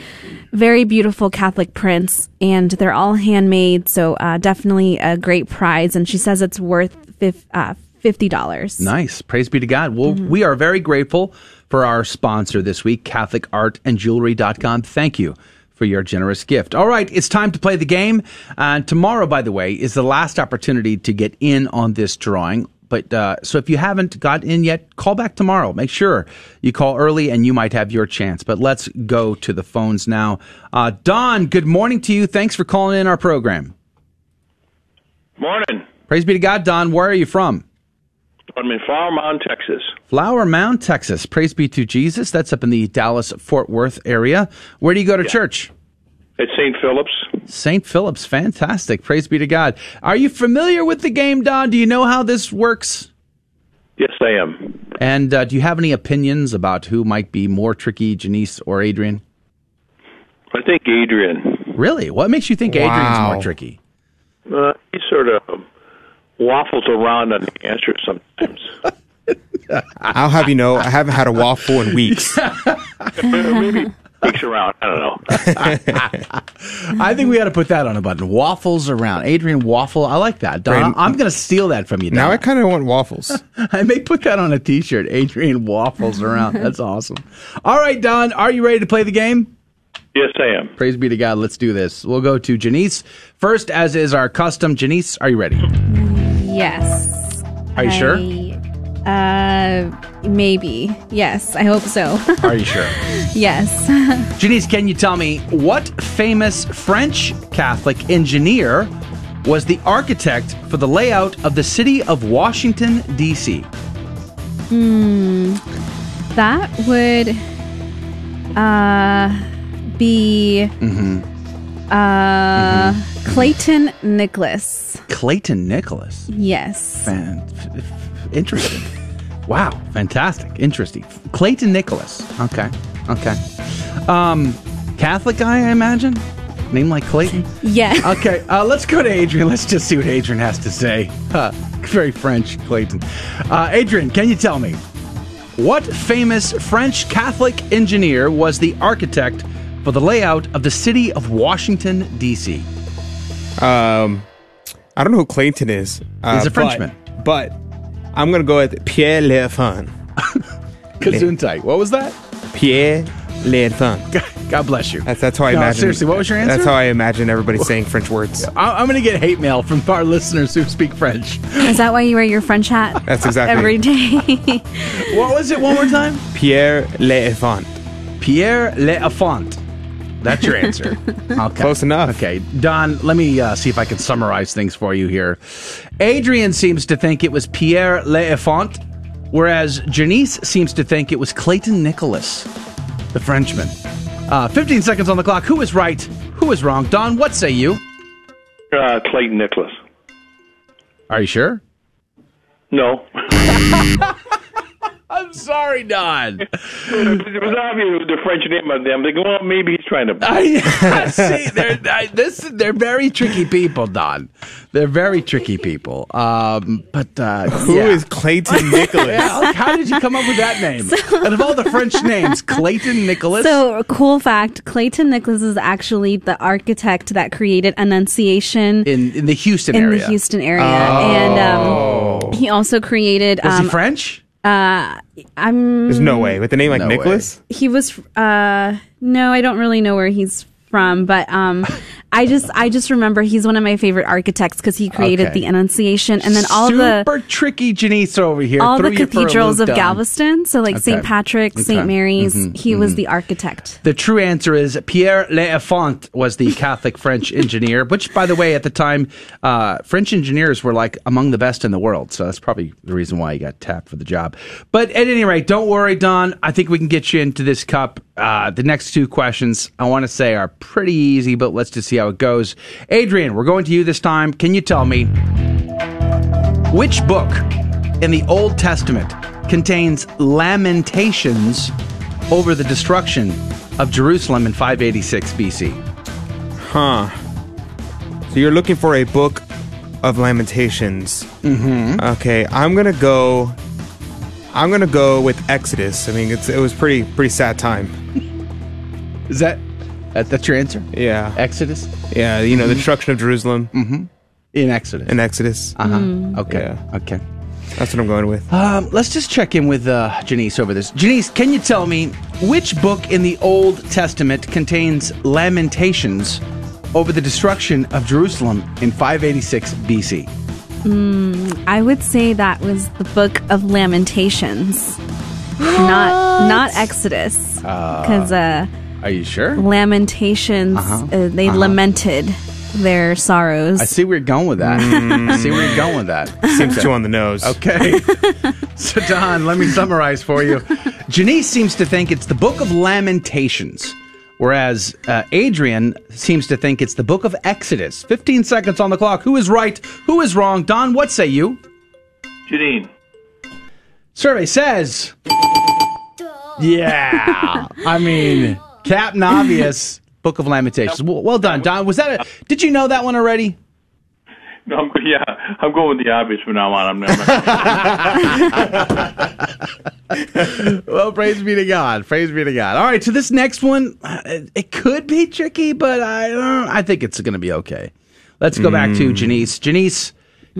very beautiful Catholic prints, and they're all handmade. So, uh, definitely a great prize. And she says it's worth fifty, uh, fifty dollars. Nice. Praise be to God. Well, mm-hmm. we are very grateful for our sponsor this week, Catholic Art and Jewelry dot com. Thank you for your generous gift. All right, it's time to play the game. Uh, tomorrow, by the way, is the last opportunity to get in on this drawing. But uh, so if you haven't got in yet, call back tomorrow. Make sure you call early and you might have your chance. But let's go to the phones now. Uh, Don, good morning to you. Thanks for calling in our program. Morning. Praise be to God, Don. Where are you from? I'm in Flower Mound, Texas. Flower Mound, Texas. Praise be to Jesus. That's up in the Dallas-Fort Worth area. Where do you go to yeah. church? At Saint Philip's. Saint Philip's. Fantastic. Praise be to God. Are you familiar with the game, Don? Do you know how this works? Yes, I am. And uh, do you have any opinions about who might be more tricky, Janice or Adrian? I think Adrian. Really? What makes you think wow. Adrian's more tricky? Uh, he's sort of... waffles around on the answer sometimes. I'll have you know, I haven't had a waffle in weeks. Maybe weeks around. I don't know. I think we ought to put that on a button. Waffles around. Adrian, waffle. I like that. Don, I'm going to steal that from you, Don. Now I kind of want waffles. I may put that on a T-shirt. Adrian, waffles around. That's awesome. All right, Don, are you ready to play the game? Yes, I am. Praise be to God. Let's do this. We'll go to Janice first, as is our custom. Janice, are you ready? Yes. Are you I, sure? Uh, maybe. Yes, I hope so. Are you sure? Yes. Janice, can you tell me what famous French Catholic engineer was the architect for the layout of the city of Washington, D C? Hmm. That would... Uh... be mm-hmm. uh mm-hmm. Clayton Nicholas. Clayton Nicholas? Yes. Fan- f- f- interesting. Wow, fantastic. Interesting. Clayton Nicholas. Okay. Okay. Um Catholic guy, I imagine? Name like Clayton? Yeah. Okay, uh, let's go to Adrian. Let's just see what Adrian has to say. Huh. Very French, Clayton. Uh, Adrian, can you tell me what famous French Catholic engineer was the architect for the layout of the city of Washington, D C? Um, I don't know who Clayton is. Uh, He's a Frenchman. But, but I'm going to go with Pierre L'Enfant. Gesundheit. What was that? Pierre L'Enfant. God, God bless you. That's, that's how I no, imagine. Seriously, what was your answer? That's how I imagine everybody saying French words. I, I'm going to get hate mail from our listeners who speak French. Is that why you wear your French hat? That's exactly every day. What was it one more time? Pierre L'Enfant. Pierre L'Enfant. That's your answer. Okay. Close enough. Okay. Don, let me uh, see if I can summarize things for you here. Adrian seems to think it was Pierre L'Enfant, whereas Janice seems to think it was Clayton Nicholas, the Frenchman. Uh, fifteen seconds on the clock. Who is right? Who is wrong? Don, what say you? Uh, Clayton Nicholas. Are you sure? No. I'm sorry, Don. It was obvious with the French name on them. They go, well, maybe he's trying to. I, see, they're, I, this, they're very tricky people, Don. They're very tricky people. Um, but uh, Who yeah. is Clayton Nicholas? Yeah, how did you come up with that name? So, out of all the French names, Clayton Nicholas? So, cool fact, Clayton Nicholas is actually the architect that created Annunciation. In, in the Houston in area. In the Houston area. Oh. And um, he also created. Was um, he French? Uh, I'm. There's no way with a name like no Nicholas. Way. He was. Uh, no, I don't really know where he's from, but um, I just I just remember he's one of my favorite architects because he created okay. the Annunciation and then all super the super tricky Janice over here. All the cathedrals of down. Galveston, so like okay. Saint Patrick's, okay. Saint Mary's. Mm-hmm, he mm-hmm. was the architect. The true answer is Pierre L'Enfant was the Catholic French engineer, which, by the way, at the time, uh, French engineers were like among the best in the world. So that's probably the reason why he got tapped for the job. But at any rate, don't worry, Don. I think we can get you into this cup. Uh, the next two questions I want to say are pretty easy, but let's just see how it goes. Adrian, we're going to you this time. Can you tell me which book in the Old Testament contains lamentations over the destruction of Jerusalem in five eighty-six B C? Huh. So you're looking for a book of lamentations. Mm-hmm. Okay, I'm going to go... I'm going to go with Exodus. I mean, it's, it was pretty pretty sad time. Is that, that that's your answer? Yeah. Exodus? Yeah, you know, mm-hmm. the destruction of Jerusalem. Mm-hmm. In Exodus. In Exodus. Uh-huh. Mm. Okay. Yeah. Okay. That's what I'm going with. Um, let's just check in with uh, Janice over this. Janice, can you tell me which book in the Old Testament contains lamentations over the destruction of Jerusalem in five eighty-six B C? Mm, I would say that was the Book of Lamentations, what? not not Exodus. Because uh, uh, are you sure? Lamentations, uh-huh. uh, they uh-huh. lamented their sorrows. I see where you're going with that. Mm. I see where you're going with that. Seems too on the nose. Okay. So Don, let me summarize for you. Janice seems to think it's the Book of Lamentations. Whereas uh, Adrian seems to think it's the Book of Exodus. fifteen seconds on the clock. Who is right? Who is wrong? Don, what say you? Janine. Survey says... Yeah. I mean, Captain Obvious, Book of Lamentations. Well, well done, Don. Was that a, did you know that one already? No, I'm, yeah, I'm going with the obvious from now on. I'm never. Well, praise be to God. Praise be to God. All right, so this next one, it could be tricky, but I don't, I think it's going to be okay. Let's go mm. back to Janice. Janice,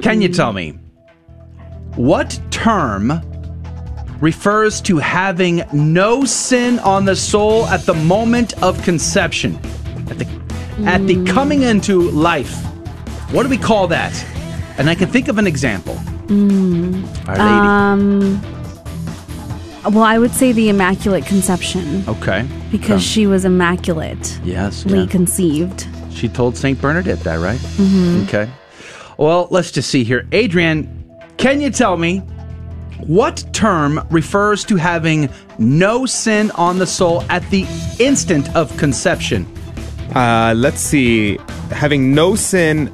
can you tell me what term refers to having no sin on the soul at the moment of conception, at the mm. at the coming into life? What do we call that? And I can think of an example. Mm. Our Lady. Um, well, I would say the Immaculate Conception. Okay. Because um, she was immaculate. Yes. Yeah. Conceived. She told Saint Bernadette that, right? Mm-hmm. Okay. Well, let's just see here. Adrian, can you tell me what term refers to having no sin on the soul at the instant of conception? Uh, let's see. Having no sin...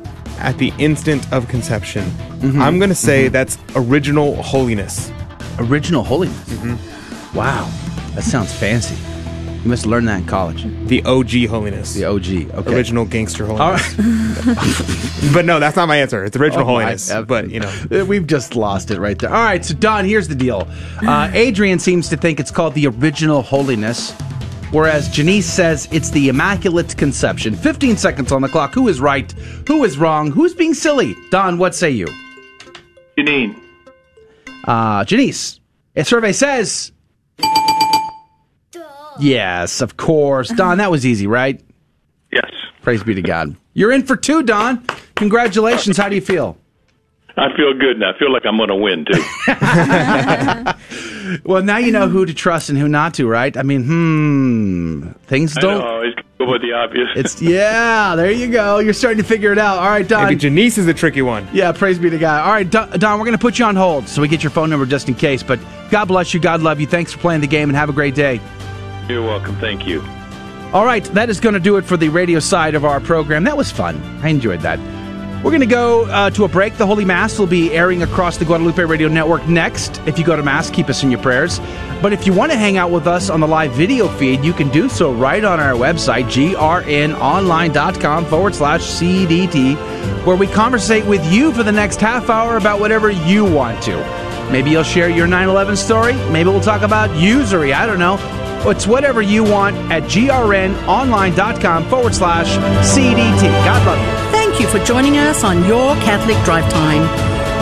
at the instant of conception. Mm-hmm. I'm going to say mm-hmm. that's original holiness. Original holiness? Mm-hmm. Wow. That sounds fancy. You must learn that in college. The O G holiness. The O G. Okay. Original gangster holiness. Right. But no, that's not my answer. It's original oh, holiness. I, I, but, you know. We've just lost it right there. All right, so Don, here's the deal. Uh, Adrian seems to think it's called the original holiness, whereas Janice says it's the Immaculate Conception. fifteen seconds on the clock. Who is right? Who is wrong? Who's being silly? Don, what say you? Janine. Uh, Janice. A survey says... Duh. Yes, of course. Don, that was easy, right? Yes. Praise be to God. You're in for two, Don. Congratulations. How do you feel? I feel good now. I feel like I'm going to win, too. Well, now you know who to trust and who not to, right? I mean, hmm, things don't... I know, it's go with the obvious. It's, yeah, there you go. You're starting to figure it out. All right, Don. Maybe Janice is the tricky one. Yeah, praise be to God. All right, Don, we're going to put you on hold so we get your phone number just in case. But God bless you. God love you. Thanks for playing the game, and have a great day. You're welcome. Thank you. All right, that is going to do it for the radio side of our program. That was fun. I enjoyed that. We're going to go uh, to a break. The Holy Mass will be airing across the Guadalupe Radio Network next. If you go to Mass, keep us in your prayers. But if you want to hang out with us on the live video feed, you can do so right on our website, grnonline.com forward slash CDT, where we conversate with you for the next half hour about whatever you want to. Maybe you'll share your nine eleven story. Maybe we'll talk about usury. I don't know. It's whatever you want at grnonline.com forward slash CDT. God love you. Thank you for joining us on your Catholic Drive Time,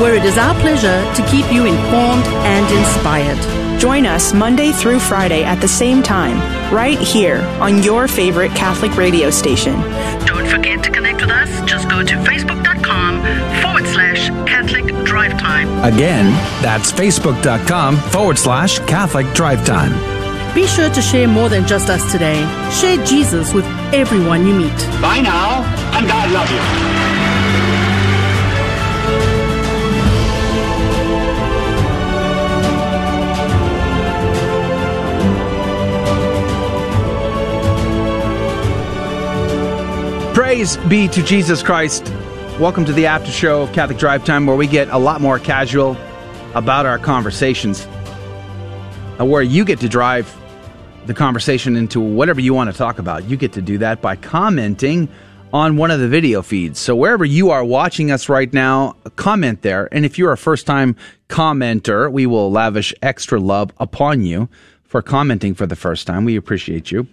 where it is our pleasure to keep you informed and inspired. Join us Monday through Friday at the same time, right here on your favorite Catholic radio station. Don't forget to connect with us. Just go to facebook.com forward slash Catholic Drive Time. Again, that's facebook.com forward slash Catholic Drive Time. Be sure to share more than just us today. Share Jesus with everyone you meet. Bye now, and God love you. Praise be to Jesus Christ. Welcome to the after show of Catholic Drive Time, where we get a lot more casual about our conversations, where you get to drive the conversation into whatever you want to talk about. You get to do that by commenting on one of the video feeds. So wherever you are watching us right now, comment there. And if you're a first-time commenter, we will lavish extra love upon you for commenting for the first time. We appreciate you.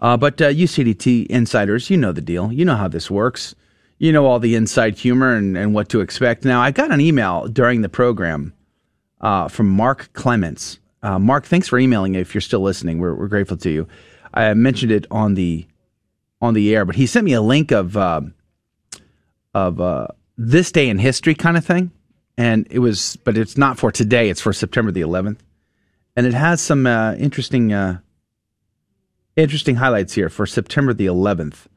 Uh, but uh, you C D T insiders, you know the deal. You know how this works. You know all the inside humor and, and what to expect. Now, I got an email during the program uh, from Mark Clements. Uh, Mark, thanks for emailing if you're still listening. We're, we're grateful to you. I mentioned it on the on the air, but he sent me a link of uh, of uh, this day in history kind of thing, and it was, but it's not for today. It's for September the eleventh, and it has some uh, interesting uh, interesting highlights here for September the eleventh.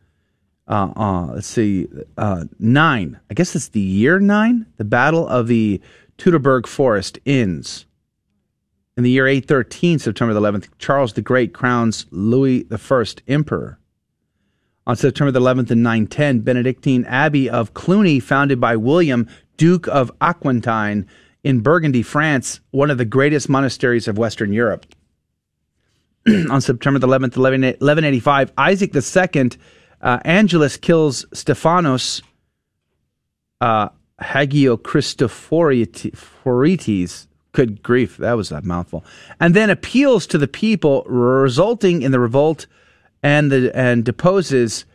Uh, uh, let's see, uh, nine. I guess it's the year nine. The Battle of the Teutoburg Forest ends. In the year eight thirteen, September the eleventh, Charles the Great crowns Louis the First emperor. On September the eleventh in nine ten, Benedictine Abbey of Cluny, founded by William, Duke of Aquitaine, in Burgundy, France, one of the greatest monasteries of Western Europe. On September the eleventh, eleven eighty-five, Isaac the Second, uh, Angelus kills Stephanos uh, Hagiochristophoretes. Good grief, that was a mouthful. And then appeals to the people, resulting in the revolt, and the and deposes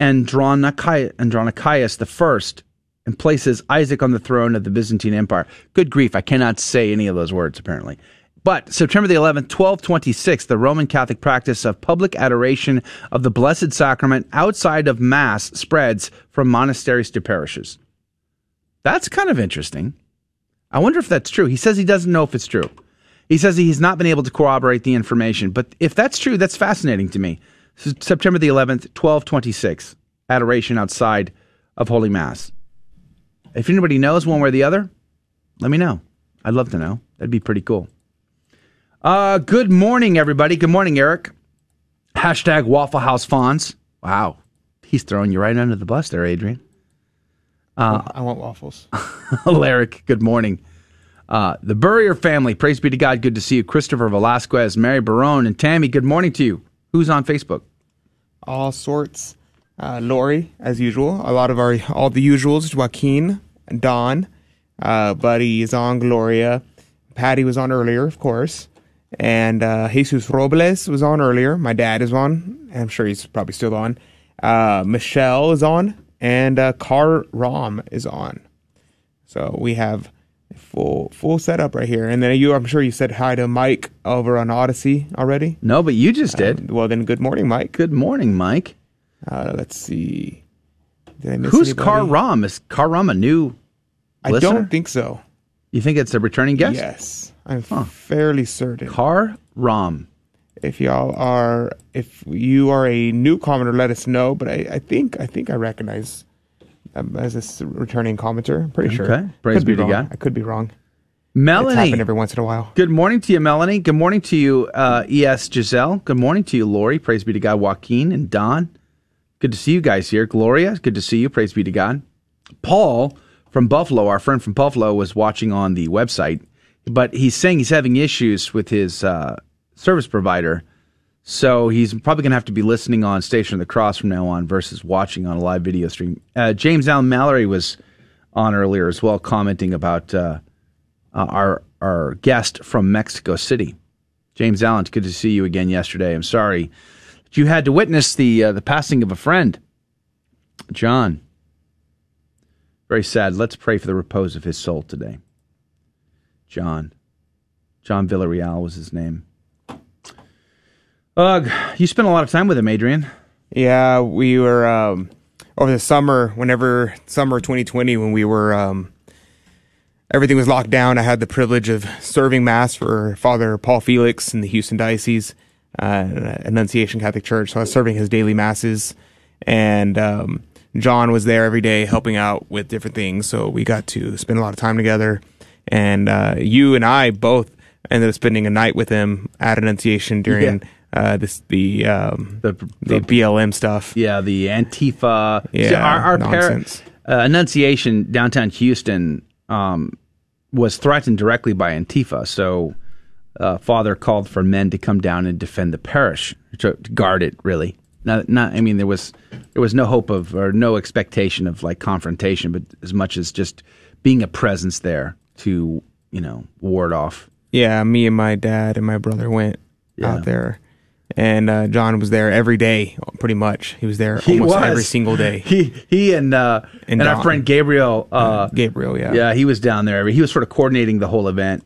Andronicus, Andronicus the First, and places Isaac on the throne of the Byzantine Empire. Good grief, I cannot say any of those words, apparently. But September the eleventh, twelve twenty-six, the Roman Catholic practice of public adoration of the Blessed Sacrament outside of Mass spreads from monasteries to parishes. That's kind of interesting. I wonder if that's true. He says he doesn't know if it's true. He says he's not been able to corroborate the information. But if that's true, that's fascinating to me. September the eleventh, twelve twenty-six, adoration outside of Holy Mass. If anybody knows one way or the other, let me know. I'd love to know. That'd be pretty cool. Uh, good morning, everybody. Good morning, Eric. Hashtag Waffle House Fonz. Wow. He's throwing you right under the bus there, Adrian. Uh, I want waffles. Alaric, good morning. Uh, the Burrier family, praise be to God, good to see you. Christopher Velasquez, Mary Barone, and Tammy, good morning to you. Who's on Facebook? All sorts. Uh, Lori, as usual. A lot of our, all the usuals. Joaquin, Don, uh, Buddy is on, Gloria. Patty was on earlier, of course. And uh, Jesus Robles was on earlier. My dad is on. I'm sure he's probably still on. Uh, Michelle is on. And uh, Car Rom is on. So we have a full full setup right here. And then you, I'm sure you said hi to Mike over on Odyssey already. No, but you just did. Um, well, then good morning, Mike. Good morning, Mike. Uh, let's see. Did I miss Who's anybody? Car Rom? Is Car Rom a new I listener? Don't think so. You think it's a returning guest? Yes. I'm huh. fairly certain. Car Rom. If y'all are, if you are a new commenter, let us know. But I, I think, I think I recognize um, as a returning commenter. I'm pretty sure. Okay. Praise be to God. I could be wrong. Melanie, it's happened every once in a while. Good morning to you, Melanie. Good morning to you, uh, E S Giselle. Good morning to you, Lori. Praise be to God, Joaquin and Don. Good to see you guys here, Gloria. Good to see you. Praise be to God. Paul from Buffalo, our friend from Buffalo, was watching on the website, but he's saying he's having issues with his uh, service provider. So he's probably going to have to be listening on Station of the Cross from now on versus watching on a live video stream. Uh, James Allen Mallory was on earlier as well, commenting about uh, uh, our our guest from Mexico City. James Allen, good to see you again yesterday. I'm sorry that you had to witness the uh, the passing of a friend, John. Very sad. Let's pray for the repose of his soul today. John. John Villarreal was his name. Ugh, you spent a lot of time with him, Adrian. Yeah, we were um, over the summer, whenever summer twenty twenty, when we were, um, everything was locked down. I had the privilege of serving Mass for Father Paul Felix in the Houston Diocese, uh, Annunciation Catholic Church. So I was serving his daily Masses, and um, John was there every day helping out with different things. So we got to spend a lot of time together, and uh, you and I both ended up spending a night with him at Annunciation during... Yeah. Uh, this the, um, the the the B L M stuff. Yeah, the Antifa. Yeah, so our, our nonsense. Par- uh, Annunciation downtown Houston um, was threatened directly by Antifa, so uh, Father called for men to come down and defend the parish, to, to guard it. Really, not not. I mean, there was there was no hope of or no expectation of like confrontation, but as much as just being a presence there to, you know, ward off. Yeah, me and my dad and my brother went yeah. out there. And uh, John was there every day, pretty much. He was there he almost was. every single day. He he and uh, and, and our friend Gabriel. Uh, Gabriel, yeah. Yeah, he was down there. He was sort of coordinating the whole event.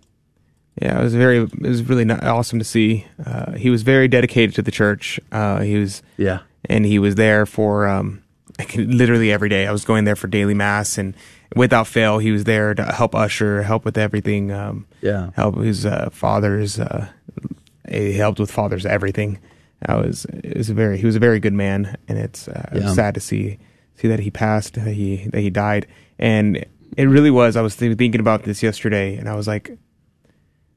Yeah, it was very, it was really awesome to see. Uh, he was very dedicated to the church. Uh, he was yeah, and he was there for um, literally every day. I was going there for daily Mass, and without fail, he was there to help usher, help with everything. Um, yeah, help his uh, father's. Uh, He helped with father's everything. I was, it was a very, he was a very good man, and it's uh, yeah. sad to see see that he passed, that he that he died, and it really was. I was th- thinking about this yesterday, and I was like,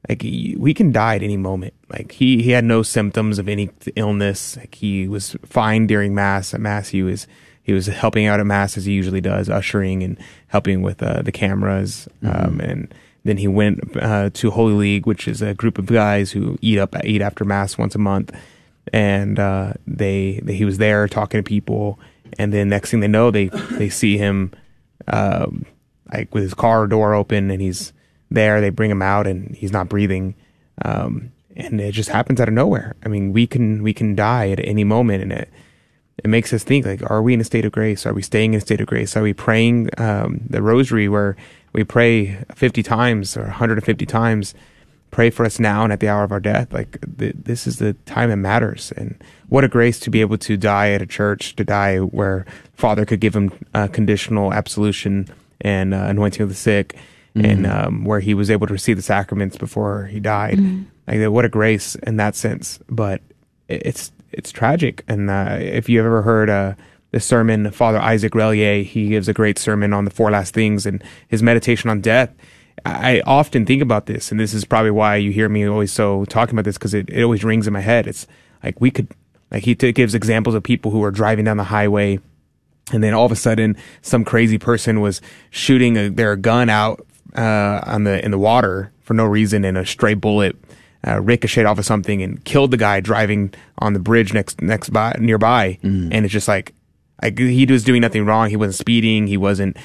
like we can die at any moment. Like he, he had no symptoms of any illness. Like he was fine during Mass. At Mass, he was he was helping out at Mass as he usually does, ushering and helping with uh, the cameras, mm-hmm. um, and. Then he went uh, to Holy League, which is a group of guys who eat up eat after Mass once a month, and uh, they, they he was there talking to people. And then next thing they know, they they see him um, like with his car door open, and he's there. They bring him out, and he's not breathing, um, and it just happens out of nowhere. I mean, we can we can die at any moment, and it it makes us think, like, are we in a state of grace? Are we staying in a state of grace? Are we praying um, the Rosary where we pray fifty times or one hundred fifty times, pray for us now and at the hour of our death? Like th- this is the time that matters. And what a grace to be able to die at a church, to die where Father could give him uh, conditional absolution and uh, anointing of the sick, mm-hmm. and um, where he was able to receive the sacraments before he died. Mm-hmm. Like what a grace in that sense. But it's it's tragic. And uh, if you've ever heard a uh, the sermon, Father Isaac Relier, he gives a great sermon on the four last things and his meditation on death. I often think about this, and this is probably why you hear me always so talking about this, because it, it always rings in my head. It's like we could, like he t- gives examples of people who are driving down the highway, and then all of a sudden some crazy person was shooting a, their gun out uh, on the in the water for no reason, and a stray bullet Uh, ricocheted off of something and killed the guy driving on the bridge next next by nearby, mm. and it's just like, like he was doing nothing wrong. He wasn't speeding. He wasn't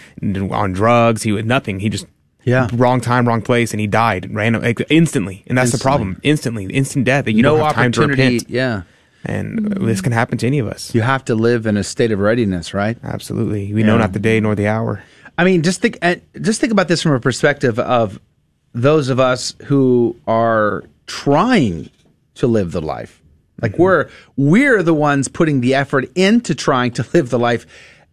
on drugs. He was nothing. He just yeah, wrong time, wrong place, and he died random like, instantly. And that's instantly. the problem. Instantly, instant death. Like, you no don't have time to repent. Yeah, and this can happen to any of us. You have to live in a state of readiness, right? Absolutely. We yeah. know not the day nor the hour. I mean, just think just think about this from a perspective of those of us who are trying to live the life. Like mm-hmm. we're we're the ones putting the effort into trying to live the life.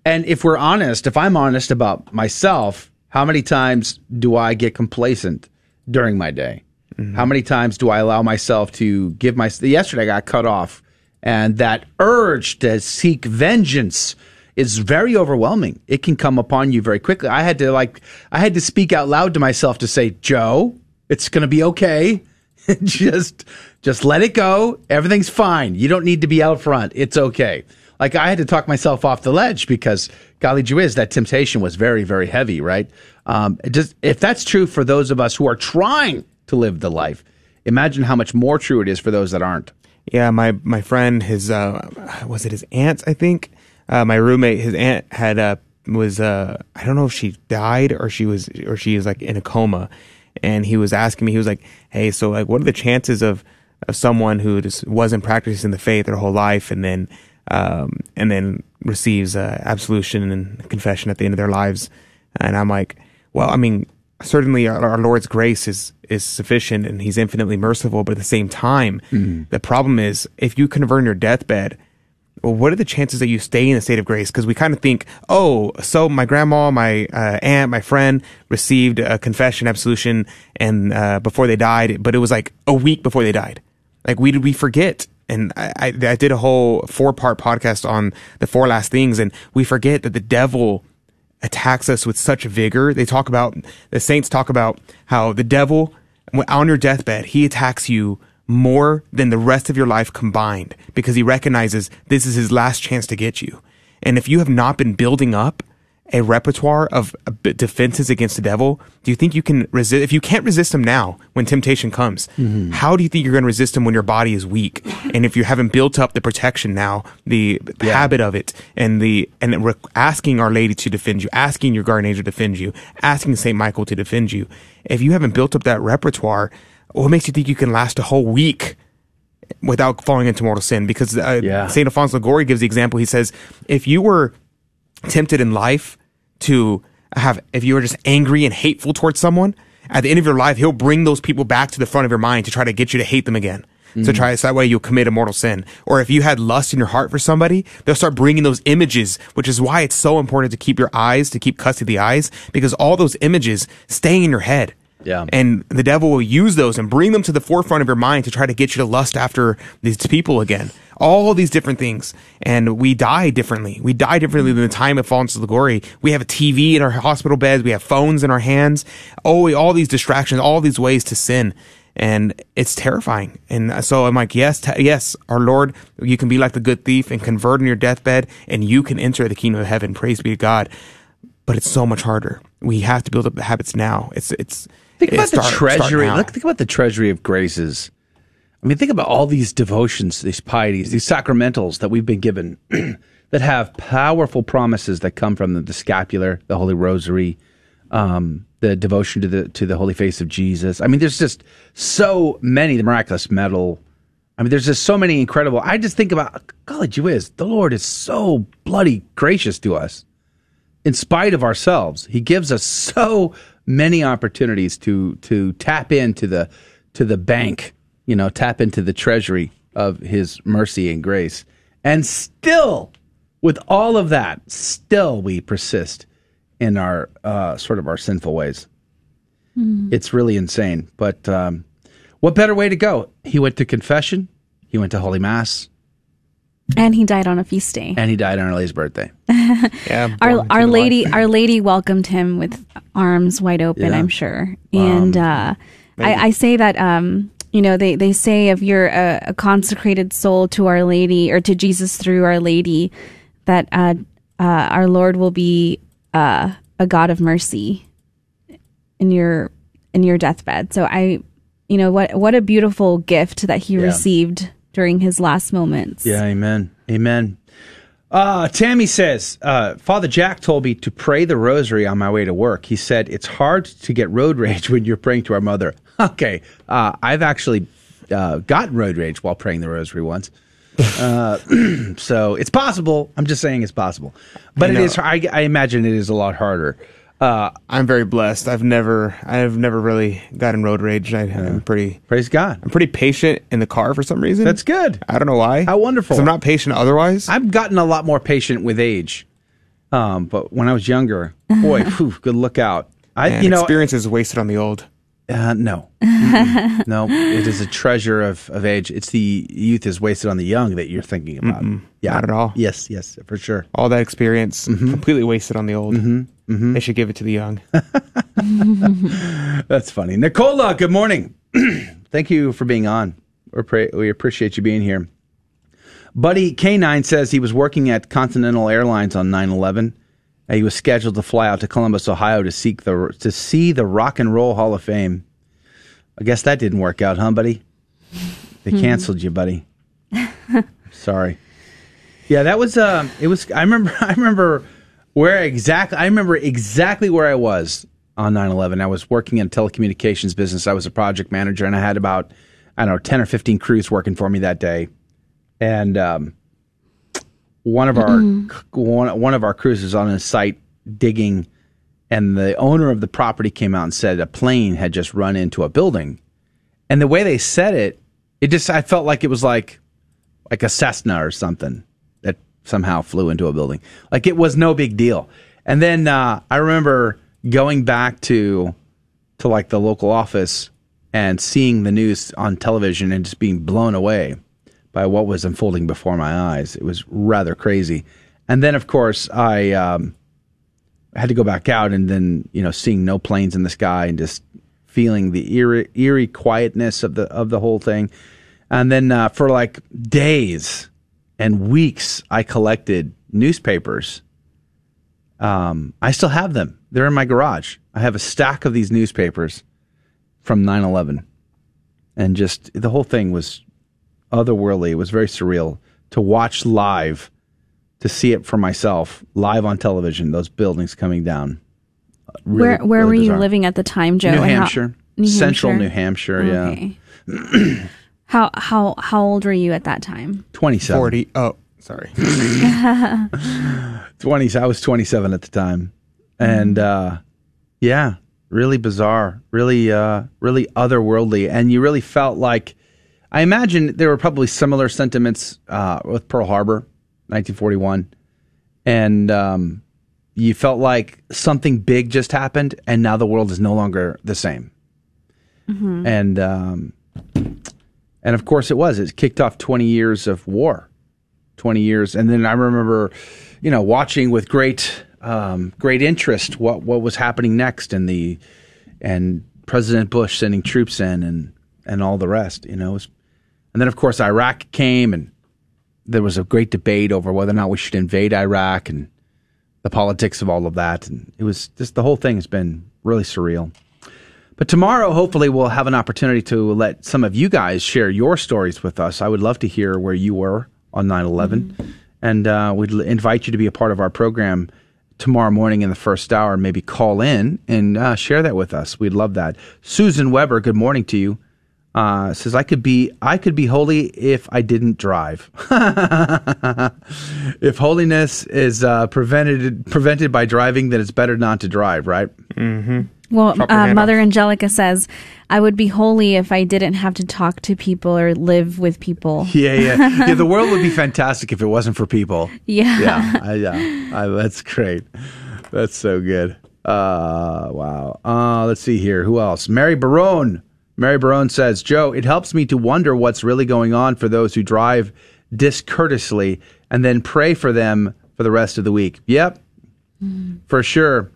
And if we're honest, if I'm honest about myself, how many times do I get complacent during my day? Mm-hmm. How many times do I allow myself to give my... Yesterday I got cut off, and that urge to seek vengeance is very overwhelming. It can come upon you very quickly. I had to like I had to speak out loud to myself to say, Joe, it's going to be okay. just just let it go. Everything's fine. You don't need to be out front. It's okay. Like, I had to talk myself off the ledge because, golly whiz, that temptation was very, very heavy, right? Um, just, if that's true for those of us who are trying to live the life, imagine how much more true it is for those that aren't. Yeah, my, my friend, his, uh, was it his aunt, I think? Uh, my roommate, his aunt had a, was, uh, I don't know if she died or she was, or she is like in a coma. And he was asking me, he was like, hey, so like, what are the chances of, of someone who just wasn't practicing the faith their whole life and then, Um, and then receives uh, absolution and confession at the end of their lives. And I'm like, well, I mean, certainly our, our Lord's grace is, is sufficient and he's infinitely merciful. But at the same time, mm. the problem is if you convert on your deathbed, well, what are the chances that you stay in a state of grace? Because we kind of think, oh, so my grandma, my uh, aunt, my friend received a confession, absolution, and uh, before they died, but it was like a week before they died. Like we we forget. And I, I did a whole four-part podcast on the four last things, and we forget that the devil attacks us with such vigor. They talk about, the saints talk about how the devil, on your deathbed, he attacks you more than the rest of your life combined because he recognizes this is his last chance to get you. And if you have not been building up a repertoire of defenses against the devil, do you think you can resist? If you can't resist him now when temptation comes, mm-hmm. how do you think you're going to resist him when your body is weak? And if you haven't built up the protection now, the yeah. habit of it, and the and re- asking Our Lady to defend you, asking your guardian angel to defend you, asking Saint Michael to defend you, if you haven't built up that repertoire, what makes you think you can last a whole week without falling into mortal sin? Because uh, yeah. Saint Alphonse Liguori gives the example. He says, if you were tempted in life to have, if you are just angry and hateful towards someone, at the end of your life, he'll bring those people back to the front of your mind to try to get you to hate them again. Mm-hmm. So try, so that way you'll commit a mortal sin. Or if you had lust in your heart for somebody, they'll start bringing those images, which is why it's so important to keep your eyes, to keep custody of the eyes, because all those images stay in your head. Yeah. And the devil will use those and bring them to the forefront of your mind to try to get you to lust after these people again. All these different things. And we die differently. We die differently than the time of Alphonse Liguori. We have a T V in our hospital beds. We have phones in our hands. Oh, all these distractions, all these ways to sin. And it's terrifying. And so I'm like, yes, t- yes, our Lord, you can be like the good thief and convert on your deathbed, and you can enter the kingdom of heaven. Praise be to God. But it's so much harder. We have to build up the habits now. It's, it's, Think about start, the treasury. Look, think about the treasury of graces. I mean, think about all these devotions, these pieties, these sacramentals that we've been given that have powerful promises that come from them, the scapular, the Holy Rosary, um, the devotion to the to the Holy Face of Jesus. I mean, there's just so many, the miraculous medal. I mean, there's just so many incredible. I just think about, golly whiz, the Lord is so bloody gracious to us. In spite of ourselves, he gives us so many opportunities to to tap into the to the bank, you know, tap into the treasury of his mercy and grace. And still, with all of that, still we persist in our uh, sort of our sinful ways. Mm-hmm. It's really insane. But um, what better way to go? He went to confession. He went to Holy Mass. And he died on a feast day. And he died on Our Lady's birthday. yeah, our Our Lady, Our Lady welcomed him with arms wide open. Yeah. I'm sure. Wow. And uh, I, I say that um, you know they, they say if you're a, a consecrated soul to Our Lady or to Jesus through Our Lady, that uh, uh, our Lord will be uh, a God of mercy in your in your deathbed. So I, you know what what a beautiful gift that he yeah. received during his last moments. Yeah, amen. Amen. Uh, Tammy says, uh, Father Jack told me to pray the rosary on my way to work. He said, it's hard to get road rage when you're praying to our mother. Okay. Uh, I've actually uh, gotten road rage while praying the rosary once. uh, so it's possible. I'm just saying it's possible. But it is. I, I imagine it is a lot harder. Uh, I'm very blessed. I've never, I've never really gotten road rage. I, yeah. I'm pretty, praise God. I'm pretty patient in the car for some reason. That's good. I don't know why. How wonderful. 'Cause I'm not patient otherwise. I've gotten a lot more patient with age. Um, but when I was younger, boy, whew, good look out. I, Man, you know, experience is wasted on the old. Uh, no, Mm-mm. no, it is a treasure of, of age. It's the youth is wasted on the young that you're thinking about. Mm-mm. Yeah, not at all. Yes, yes, for sure. All that experience mm-hmm. completely wasted on the old. Mm-hmm. Mm-hmm. They should give it to the young. That's funny. Nicola, good morning. Thank you for being on. We're pray- we appreciate you being here. Buddy K nine says he was working at Continental Airlines on nine eleven. Uh, he was scheduled to fly out to Columbus, Ohio to seek the to see the Rock and Roll Hall of Fame. I guess that didn't work out, huh, buddy? They canceled mm. you, buddy. Sorry. Yeah, that was uh, it was I remember I remember where exactly I remember exactly where I was on nine eleven. I was working in a telecommunications business. I was a project manager, and I had about I don't know ten or fifteen crews working for me that day. And um, one of our one, one of our crews was on a site digging, and the owner of the property came out and said a plane had just run into a building. And the way they said it, it just I felt like it was like like a Cessna or something that somehow flew into a building. Like it was no big deal. And then uh, I remember going back to to like the local office and seeing the news on television and just being blown away by what was unfolding before my eyes. It was rather crazy. And then, of course, I um, had to go back out, and then, you know, seeing no planes in the sky and just feeling the eerie, eerie quietness of the of the whole thing. And then uh, for like days and weeks, I collected newspapers. Um, I still have them. They're in my garage. I have a stack of these newspapers from nine eleven. And just the whole thing was otherworldly. It was very surreal to watch live, to see it for myself live on television, those buildings coming down. Really, where where really were bizarre. You living at the time, Joe? New Hampshire. How, New Central Hampshire? New Hampshire, okay. Yeah. how how how old were you at that time? twenty-seven. forty. Oh, sorry. twenty. I was twenty-seven at the time. And uh, yeah, really bizarre, really uh, really otherworldly, and you really felt like I imagine there were probably similar sentiments uh, with Pearl Harbor, nineteen forty-one, and um, you felt like something big just happened, and now the world is no longer the same. Mm-hmm. And um, and of course it was. It kicked off twenty years of war, twenty years, and then I remember, you know, watching with great um, great interest what what was happening next, and the and President Bush sending troops in, and and all the rest, you know. It was, and then, of course, Iraq came, and there was a great debate over whether or not we should invade Iraq and the politics of all of that. And it was just the whole thing has been really surreal. But tomorrow, hopefully, we'll have an opportunity to let some of you guys share your stories with us. I would love to hear where you were on nine eleven. Mm-hmm. And uh, we'd invite you to be a part of our program tomorrow morning in the first hour. Maybe call in and uh, share that with us. We'd love that. Susan Weber, good morning to you. Uh, says I could be I could be holy if I didn't drive. If holiness is uh, prevented prevented by driving, then it's better not to drive, right? Mm-hmm. Well, uh, Mother off. Angelica says I would be holy if I didn't have to talk to people or live with people. Yeah, yeah, yeah. The world would be fantastic if it wasn't for people. Yeah, yeah, I, yeah. I, that's great. That's so good. Uh, wow. Uh, let's see here. Who else? Mary Barone. Mary Barone says, Joe, it helps me to wonder what's really going on for those who drive discourteously and then pray for them for the rest of the week. Yep, mm. for sure.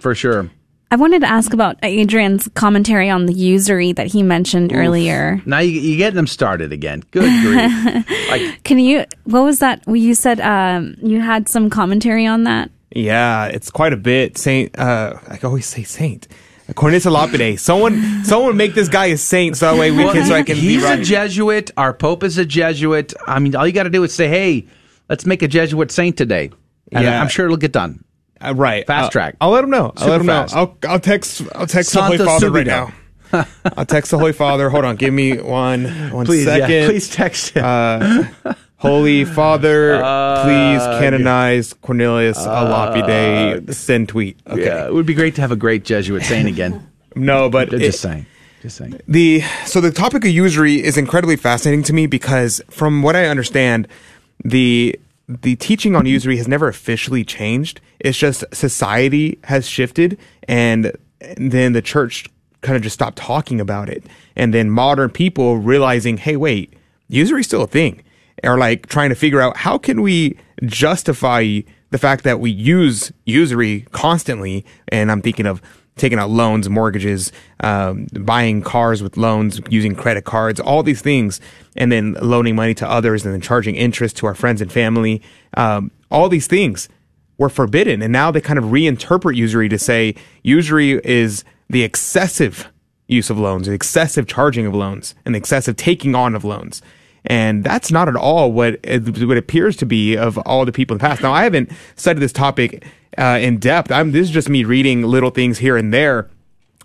for sure. I wanted to ask about Adrian's commentary on the usury that he mentioned Oof. earlier. Now you, you're getting them started again. Good grief. Like, Can you, what was that? Well, you said um, you had some commentary on that? Yeah, it's quite a bit. Saint, uh, I always say saint. Cornelius Lapide. Someone, someone make this guy a saint so that way we can. So I can He's be right. a Jesuit. Our Pope is a Jesuit. I mean, all you got to do is say, "Hey, let's make a Jesuit saint today." And yeah. I'm sure it'll get done. Uh, right, fast I'll, track. I'll let him know. Super I'll let him fast. know. I'll, I'll text. I'll text Santa the Holy Father Subido. right now. I'll text the Holy Father. Hold on, give me one, one please, second. Yeah, please text him. Uh, Holy Father, uh, please canonize Cornelius uh, Lapide. Send tweet. Okay. Yeah, it would be great to have a great Jesuit saint again. No, but it, just saying, just saying. The so the topic of usury is incredibly fascinating to me because, from what I understand, the the teaching on usury has never officially changed. It's just society has shifted, and, and then the church kind of just stopped talking about it, and then modern people realizing, hey, wait, usury is still a thing. Are like trying to figure out how can we justify the fact that we use usury constantly, and I'm thinking of taking out loans, mortgages, um, buying cars with loans, using credit cards, all these things, and then loaning money to others and then charging interest to our friends and family. Um, all these things were forbidden. And now they kind of reinterpret usury to say usury is the excessive use of loans, the excessive charging of loans, and the excessive taking on of loans. And that's not at all what it, what appears to be of all the people in the past. Now, I haven't studied this topic uh, in depth. I'm, this is just me reading little things here and there.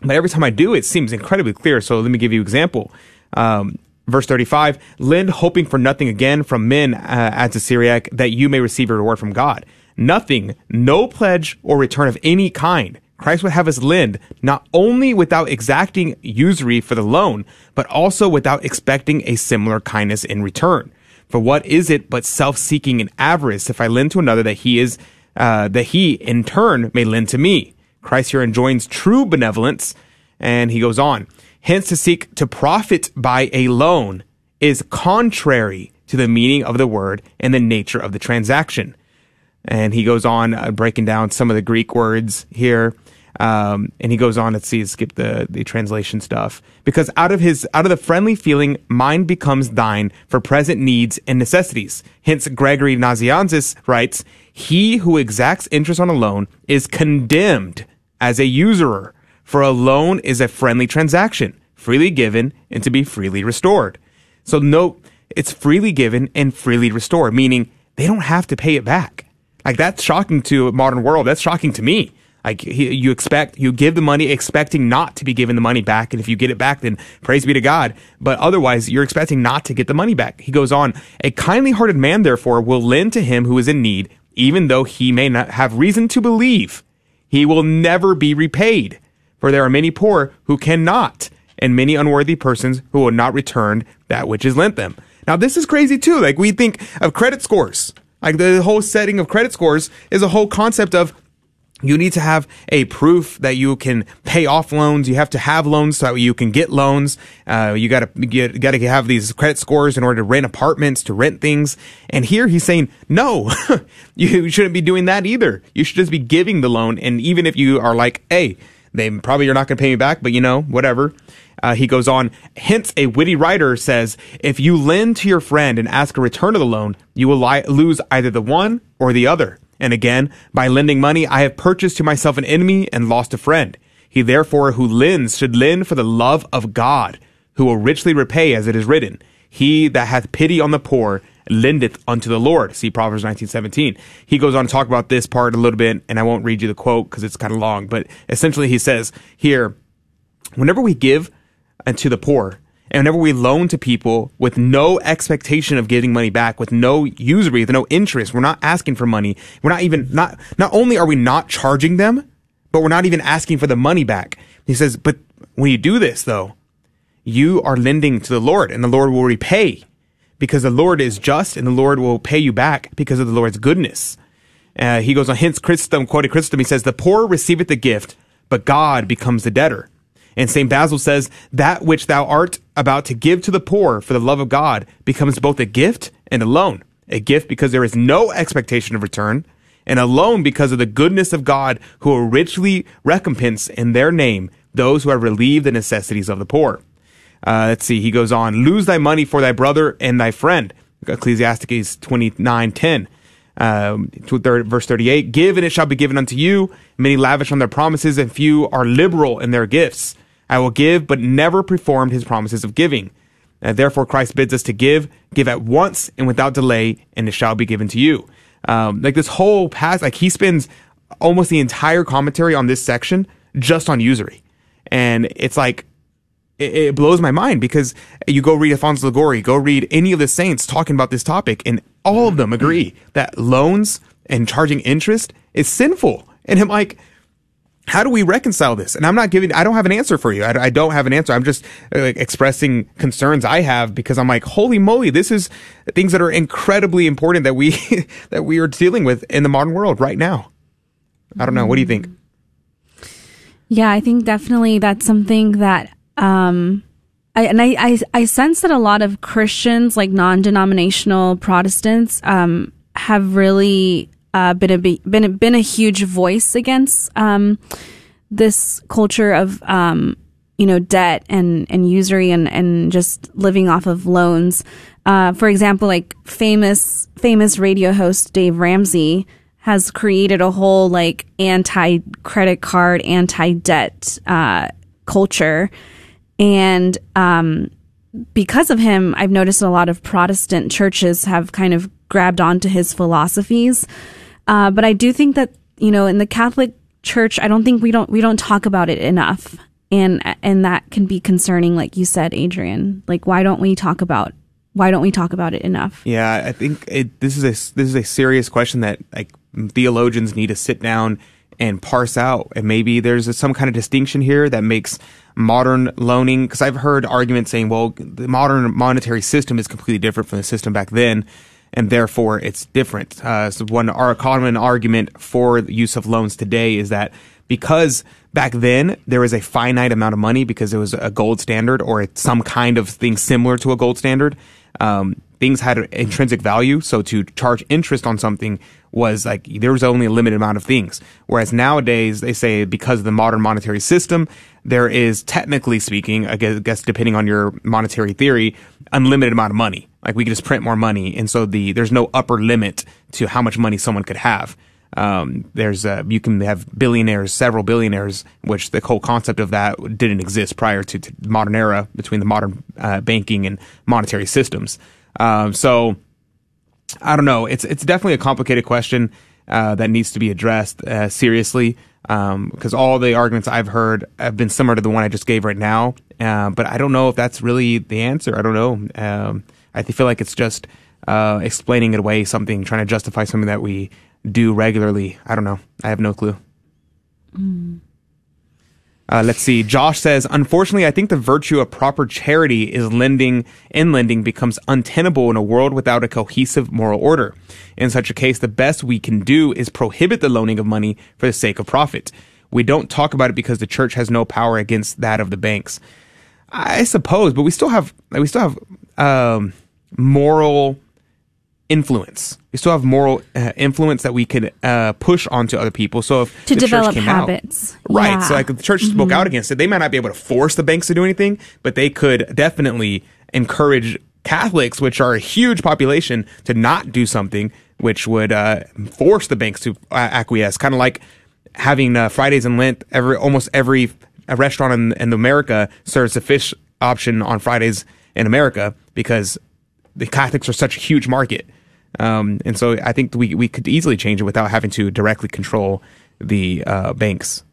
But every time I do, it seems incredibly clear. So let me give you an example. Um, verse thirty-five, lend hoping for nothing again from men, uh, adds the Syriac, that you may receive a reward from God. Nothing, no pledge or return of any kind. Christ would have us lend not only without exacting usury for the loan, but also without expecting a similar kindness in return. For what is it but self-seeking and avarice if I lend to another that he is uh, that he in turn may lend to me? Christ here enjoins true benevolence, and he goes on. Hence, to seek to profit by a loan is contrary to the meaning of the word and the nature of the transaction. And he goes on uh, breaking down some of the Greek words here. Um, and he goes on, let's see, skip the, the translation stuff. Because out of his, out of the friendly feeling, mine becomes thine for present needs and necessities. Hence, Gregory Nazianzus writes, he who exacts interest on a loan is condemned as a usurer, for a loan is a friendly transaction, freely given and to be freely restored. So note, it's freely given and freely restored, meaning they don't have to pay it back. Like, that's shocking to a modern world. That's shocking to me. Like, he, you expect, you give the money expecting not to be given the money back. And if you get it back, then praise be to God. But otherwise, you're expecting not to get the money back. He goes on, a kindly hearted man, therefore, will lend to him who is in need, even though he may not have reason to believe he will never be repaid. For there are many poor who cannot, and many unworthy persons who will not return that which is lent them. Now, this is crazy too. Like, we think of credit scores. Like, the whole setting of credit scores is a whole concept of you need to have a proof that you can pay off loans. You have to have loans so that you can get loans. Uh, you gotta, you gotta have these credit scores in order to rent apartments, to rent things. And here he's saying, no, you shouldn't be doing that either. You should just be giving the loan. And even if you are like, hey, they probably are not going to pay me back, but you know, whatever. Uh, he goes on, hence a witty writer says, if you lend to your friend and ask a return of the loan, you will li- lose either the one or the other. And again, by lending money, I have purchased to myself an enemy and lost a friend. He therefore who lends should lend for the love of God, who will richly repay, as it is written, he that hath pity on the poor lendeth unto the Lord. See Proverbs nineteen seventeen. He goes on to talk about this part a little bit, and I won't read you the quote because it's kind of long, but essentially he says here, whenever we give to the poor, and whenever we loan to people with no expectation of getting money back, with no usury, with no interest, we're not asking for money. We're not even, not, not only are we not charging them, but we're not even asking for the money back. He says, but when you do this though, you are lending to the Lord, and the Lord will repay, because the Lord is just, and the Lord will pay you back because of the Lord's goodness. Uh, he goes on, hence Christum, quoted Christum, he says, the poor receiveth the gift, but God becomes the debtor. And Saint Basil says, that which thou art about to give to the poor for the love of God becomes both a gift and a loan. A gift because there is no expectation of return, and a loan because of the goodness of God, who will richly recompense in their name those who have relieved the necessities of the poor. Uh, let's see, he goes on, lose thy money for thy brother and thy friend. Ecclesiastes twenty-nine ten. Um, verse thirty-eight, give and it shall be given unto you. Many lavish on their promises, and few are liberal in their gifts. I will give, but never performed his promises of giving. Uh, therefore, Christ bids us to give, give at once and without delay, and it shall be given to you. Um, like this whole past, like he spends almost the entire commentary on this section just on usury. And it's like, it, it blows my mind, because you go read Alfonso Liguori, go read any of the saints talking about this topic, and all of them agree that loans and charging interest is sinful. And I'm like, how do we reconcile this? And I'm not giving, I don't have an answer for you. I, I don't have an answer. I'm just uh, expressing concerns I have, because I'm like, holy moly, this is things that are incredibly important that we, that we are dealing with in the modern world right now. I don't know. What do you think? Yeah, I think definitely that's something that, um, I, and I, I, I sense that a lot of Christians, like non-denominational Protestants, um, have really uh, been a been a, been a huge voice against um, this culture of um, you know debt and and usury and and just living off of loans. Uh, for example, like famous famous radio host Dave Ramsey has created a whole like anti-credit card, anti-debt uh, culture, and um, because of him, I've noticed a lot of Protestant churches have kind of grabbed onto his philosophies. Uh, but I do think that, you know, in the Catholic Church, I don't think we don't we don't talk about it enough, and and that can be concerning, like you said, Adrian. Like, why don't we talk about why don't we talk about it enough? Yeah, I think it, this is a this is a serious question that like theologians need to sit down and parse out, and maybe there's some kind of distinction here that makes modern loaning, because I've heard arguments saying, well, the modern monetary system is completely different from the system back then, and therefore it's different. Uh, so one our common argument for the use of loans today is that because back then there was a finite amount of money because it was a gold standard or some kind of thing similar to a gold standard, um, things had intrinsic value, so to charge interest on something was like there was only a limited amount of things. Whereas nowadays, they say because of the modern monetary system, there is technically speaking, I guess depending on your monetary theory, unlimited amount of money. Like we can just print more money, and so the there's no upper limit to how much money someone could have. Um, there's uh, you can have billionaires, several billionaires, which the whole concept of that didn't exist prior to, to the modern era between the modern uh, banking and monetary systems. Um, so I don't know. It's it's definitely a complicated question uh, that needs to be addressed uh, seriously, because um, all the arguments I've heard have been similar to the one I just gave right now. Uh, but I don't know if that's really the answer. I don't know. Um, I feel like it's just uh, explaining it away, something, trying to justify something that we do regularly. I don't know. I have no clue. Mm. Uh, let's see. Josh says, unfortunately, I think the virtue of proper charity is lending in lending becomes untenable in a world without a cohesive moral order. In such a case, the best we can do is prohibit the loaning of money for the sake of profit. We don't talk about it because the church has no power against that of the banks. I suppose, but we still have we still have um, moral influence. We still have moral uh, influence that we can uh, push onto other people. So if to the develop church came habits, out, right? Yeah. So like if the church spoke mm-hmm. out against it, they might not be able to force the banks to do anything, but they could definitely encourage Catholics, which are a huge population, to not do something, which would uh, force the banks to uh, acquiesce. Kind of like having uh, Fridays in Lent. Every almost every restaurant in, in America serves the fish option on Fridays in America because the Catholics are such a huge market. Um, and so I think we we could easily change it without having to directly control the uh, banks.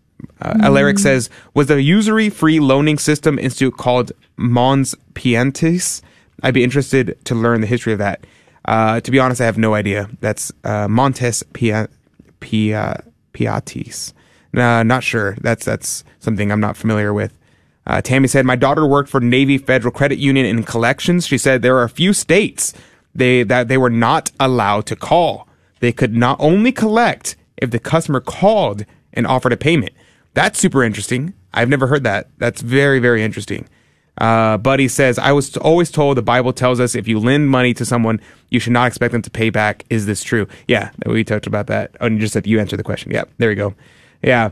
Uh, mm. Alaric says, was the usury-free loaning system institute called Mons Pientes? I'd be interested to learn the history of that. Uh, to be honest, I have no idea. That's uh, Montes Pia, Pia, Piatis. Nah, not sure. That's, that's something I'm not familiar with. Uh, Tammy said, my daughter worked for Navy Federal Credit Union in collections. She said there are a few states They that they were not allowed to call. They could not only collect if the customer called and offered a payment. That's super interesting. I've never heard that. That's very, very interesting. Uh, Buddy says, I was always told the Bible tells us if you lend money to someone, you should not expect them to pay back. Is this true? Yeah, we talked about that. Oh, and you just said you answered the question. Yeah, there you go. Yeah.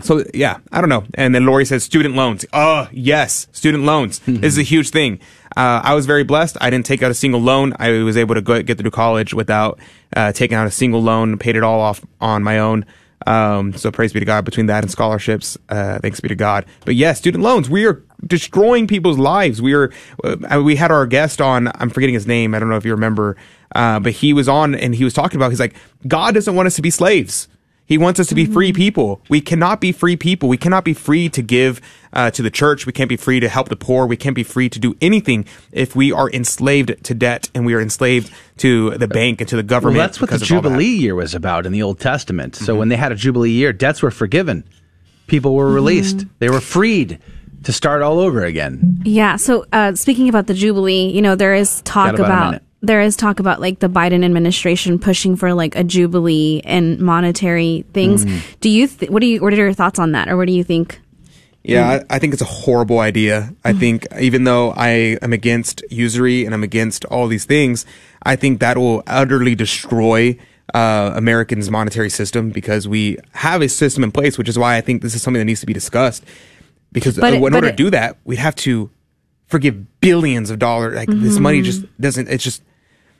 So, yeah, I don't know. And then Lori says student loans. Oh, yes, student loans. Mm-hmm. This is a huge thing. Uh, I was very blessed. I didn't take out a single loan. I was able to go get through college without uh, taking out a single loan, paid it all off on my own. Um, so praise be to God. Between that and scholarships, uh, thanks be to God. But, yes, yeah, student loans. We are destroying people's lives. We are. Uh, we had our guest on. I'm forgetting his name. I don't know if you remember. Uh, but he was on and he was talking about, he's like, God doesn't want us to be slaves. He wants us to be free people. We cannot be free people. We cannot be free to give uh, to the church. We can't be free to help the poor. We can't be free to do anything if we are enslaved to debt and we are enslaved to the bank and to the government. Well, that's what the Jubilee year was about in the Old Testament. So mm-hmm. when they had a Jubilee year, debts were forgiven. People were released. Mm-hmm. They were freed to start all over again. Yeah. So uh, speaking about the Jubilee, you know, there is talk Got about... about There is talk about like the Biden administration pushing for like a jubilee and monetary things. Mm-hmm. Do you th- what do you what are your thoughts on that, or what do you think? Yeah, mm-hmm. I, I think it's a horrible idea. I mm-hmm. think even though I am against usury and I'm against all these things, I think that will utterly destroy uh, Americans' monetary system, because we have a system in place, which is why I think this is something that needs to be discussed. Because but in it, order it, to do that, we'd have to forgive billions of dollars. Like mm-hmm. this money just doesn't, it's just.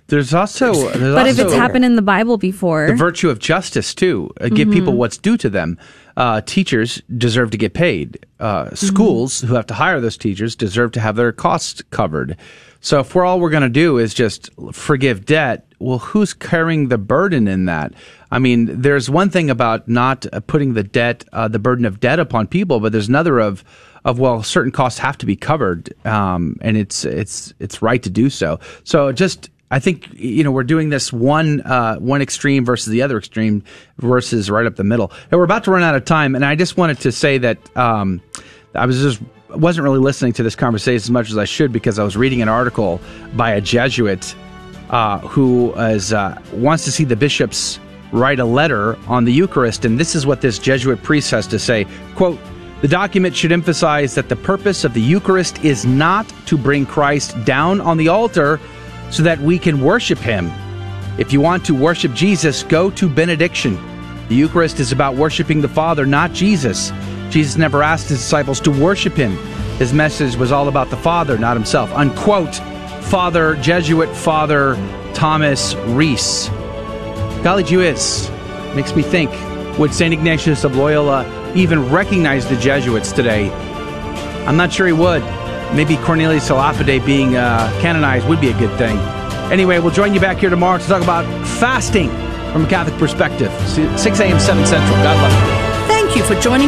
There's also, there's but also, if it's happened in the Bible before, the virtue of justice too. Uh, give mm-hmm. people what's due to them. Uh, teachers deserve to get paid. Uh, mm-hmm. Schools who have to hire those teachers deserve to have their costs covered. So if we're all we're going to do is just forgive debt, well, who's carrying the burden in that? I mean, there's one thing about not putting the debt, uh, the burden of debt upon people, but there's another of. Of well, certain costs have to be covered, um, and it's it's it's right to do so. So just, I think, you know, we're doing this one uh, one extreme versus the other extreme versus right up the middle. And we're about to run out of time, and I just wanted to say that um, I was just wasn't really listening to this conversation as much as I should, because I was reading an article by a Jesuit uh, who is uh, wants to see the bishops write a letter on the Eucharist, and this is what this Jesuit priest has to say, quote, "The document should emphasize that the purpose of the Eucharist is not to bring Christ down on the altar so that we can worship him. If you want to worship Jesus, go to benediction. The Eucharist is about worshiping the Father, not Jesus. Jesus never asked his disciples to worship him. His message was all about the Father, not himself." Unquote. Father, Jesuit Father Thomas Rees. Golly Jewiz, makes me think, would Saint Ignatius of Loyola even recognize the Jesuits today? I'm not sure he would. Maybe Cornelius Lapide being uh, canonized would be a good thing. Anyway, we'll join you back here tomorrow to talk about fasting from a Catholic perspective. six a.m., seven Central. God love you. Thank you for joining us.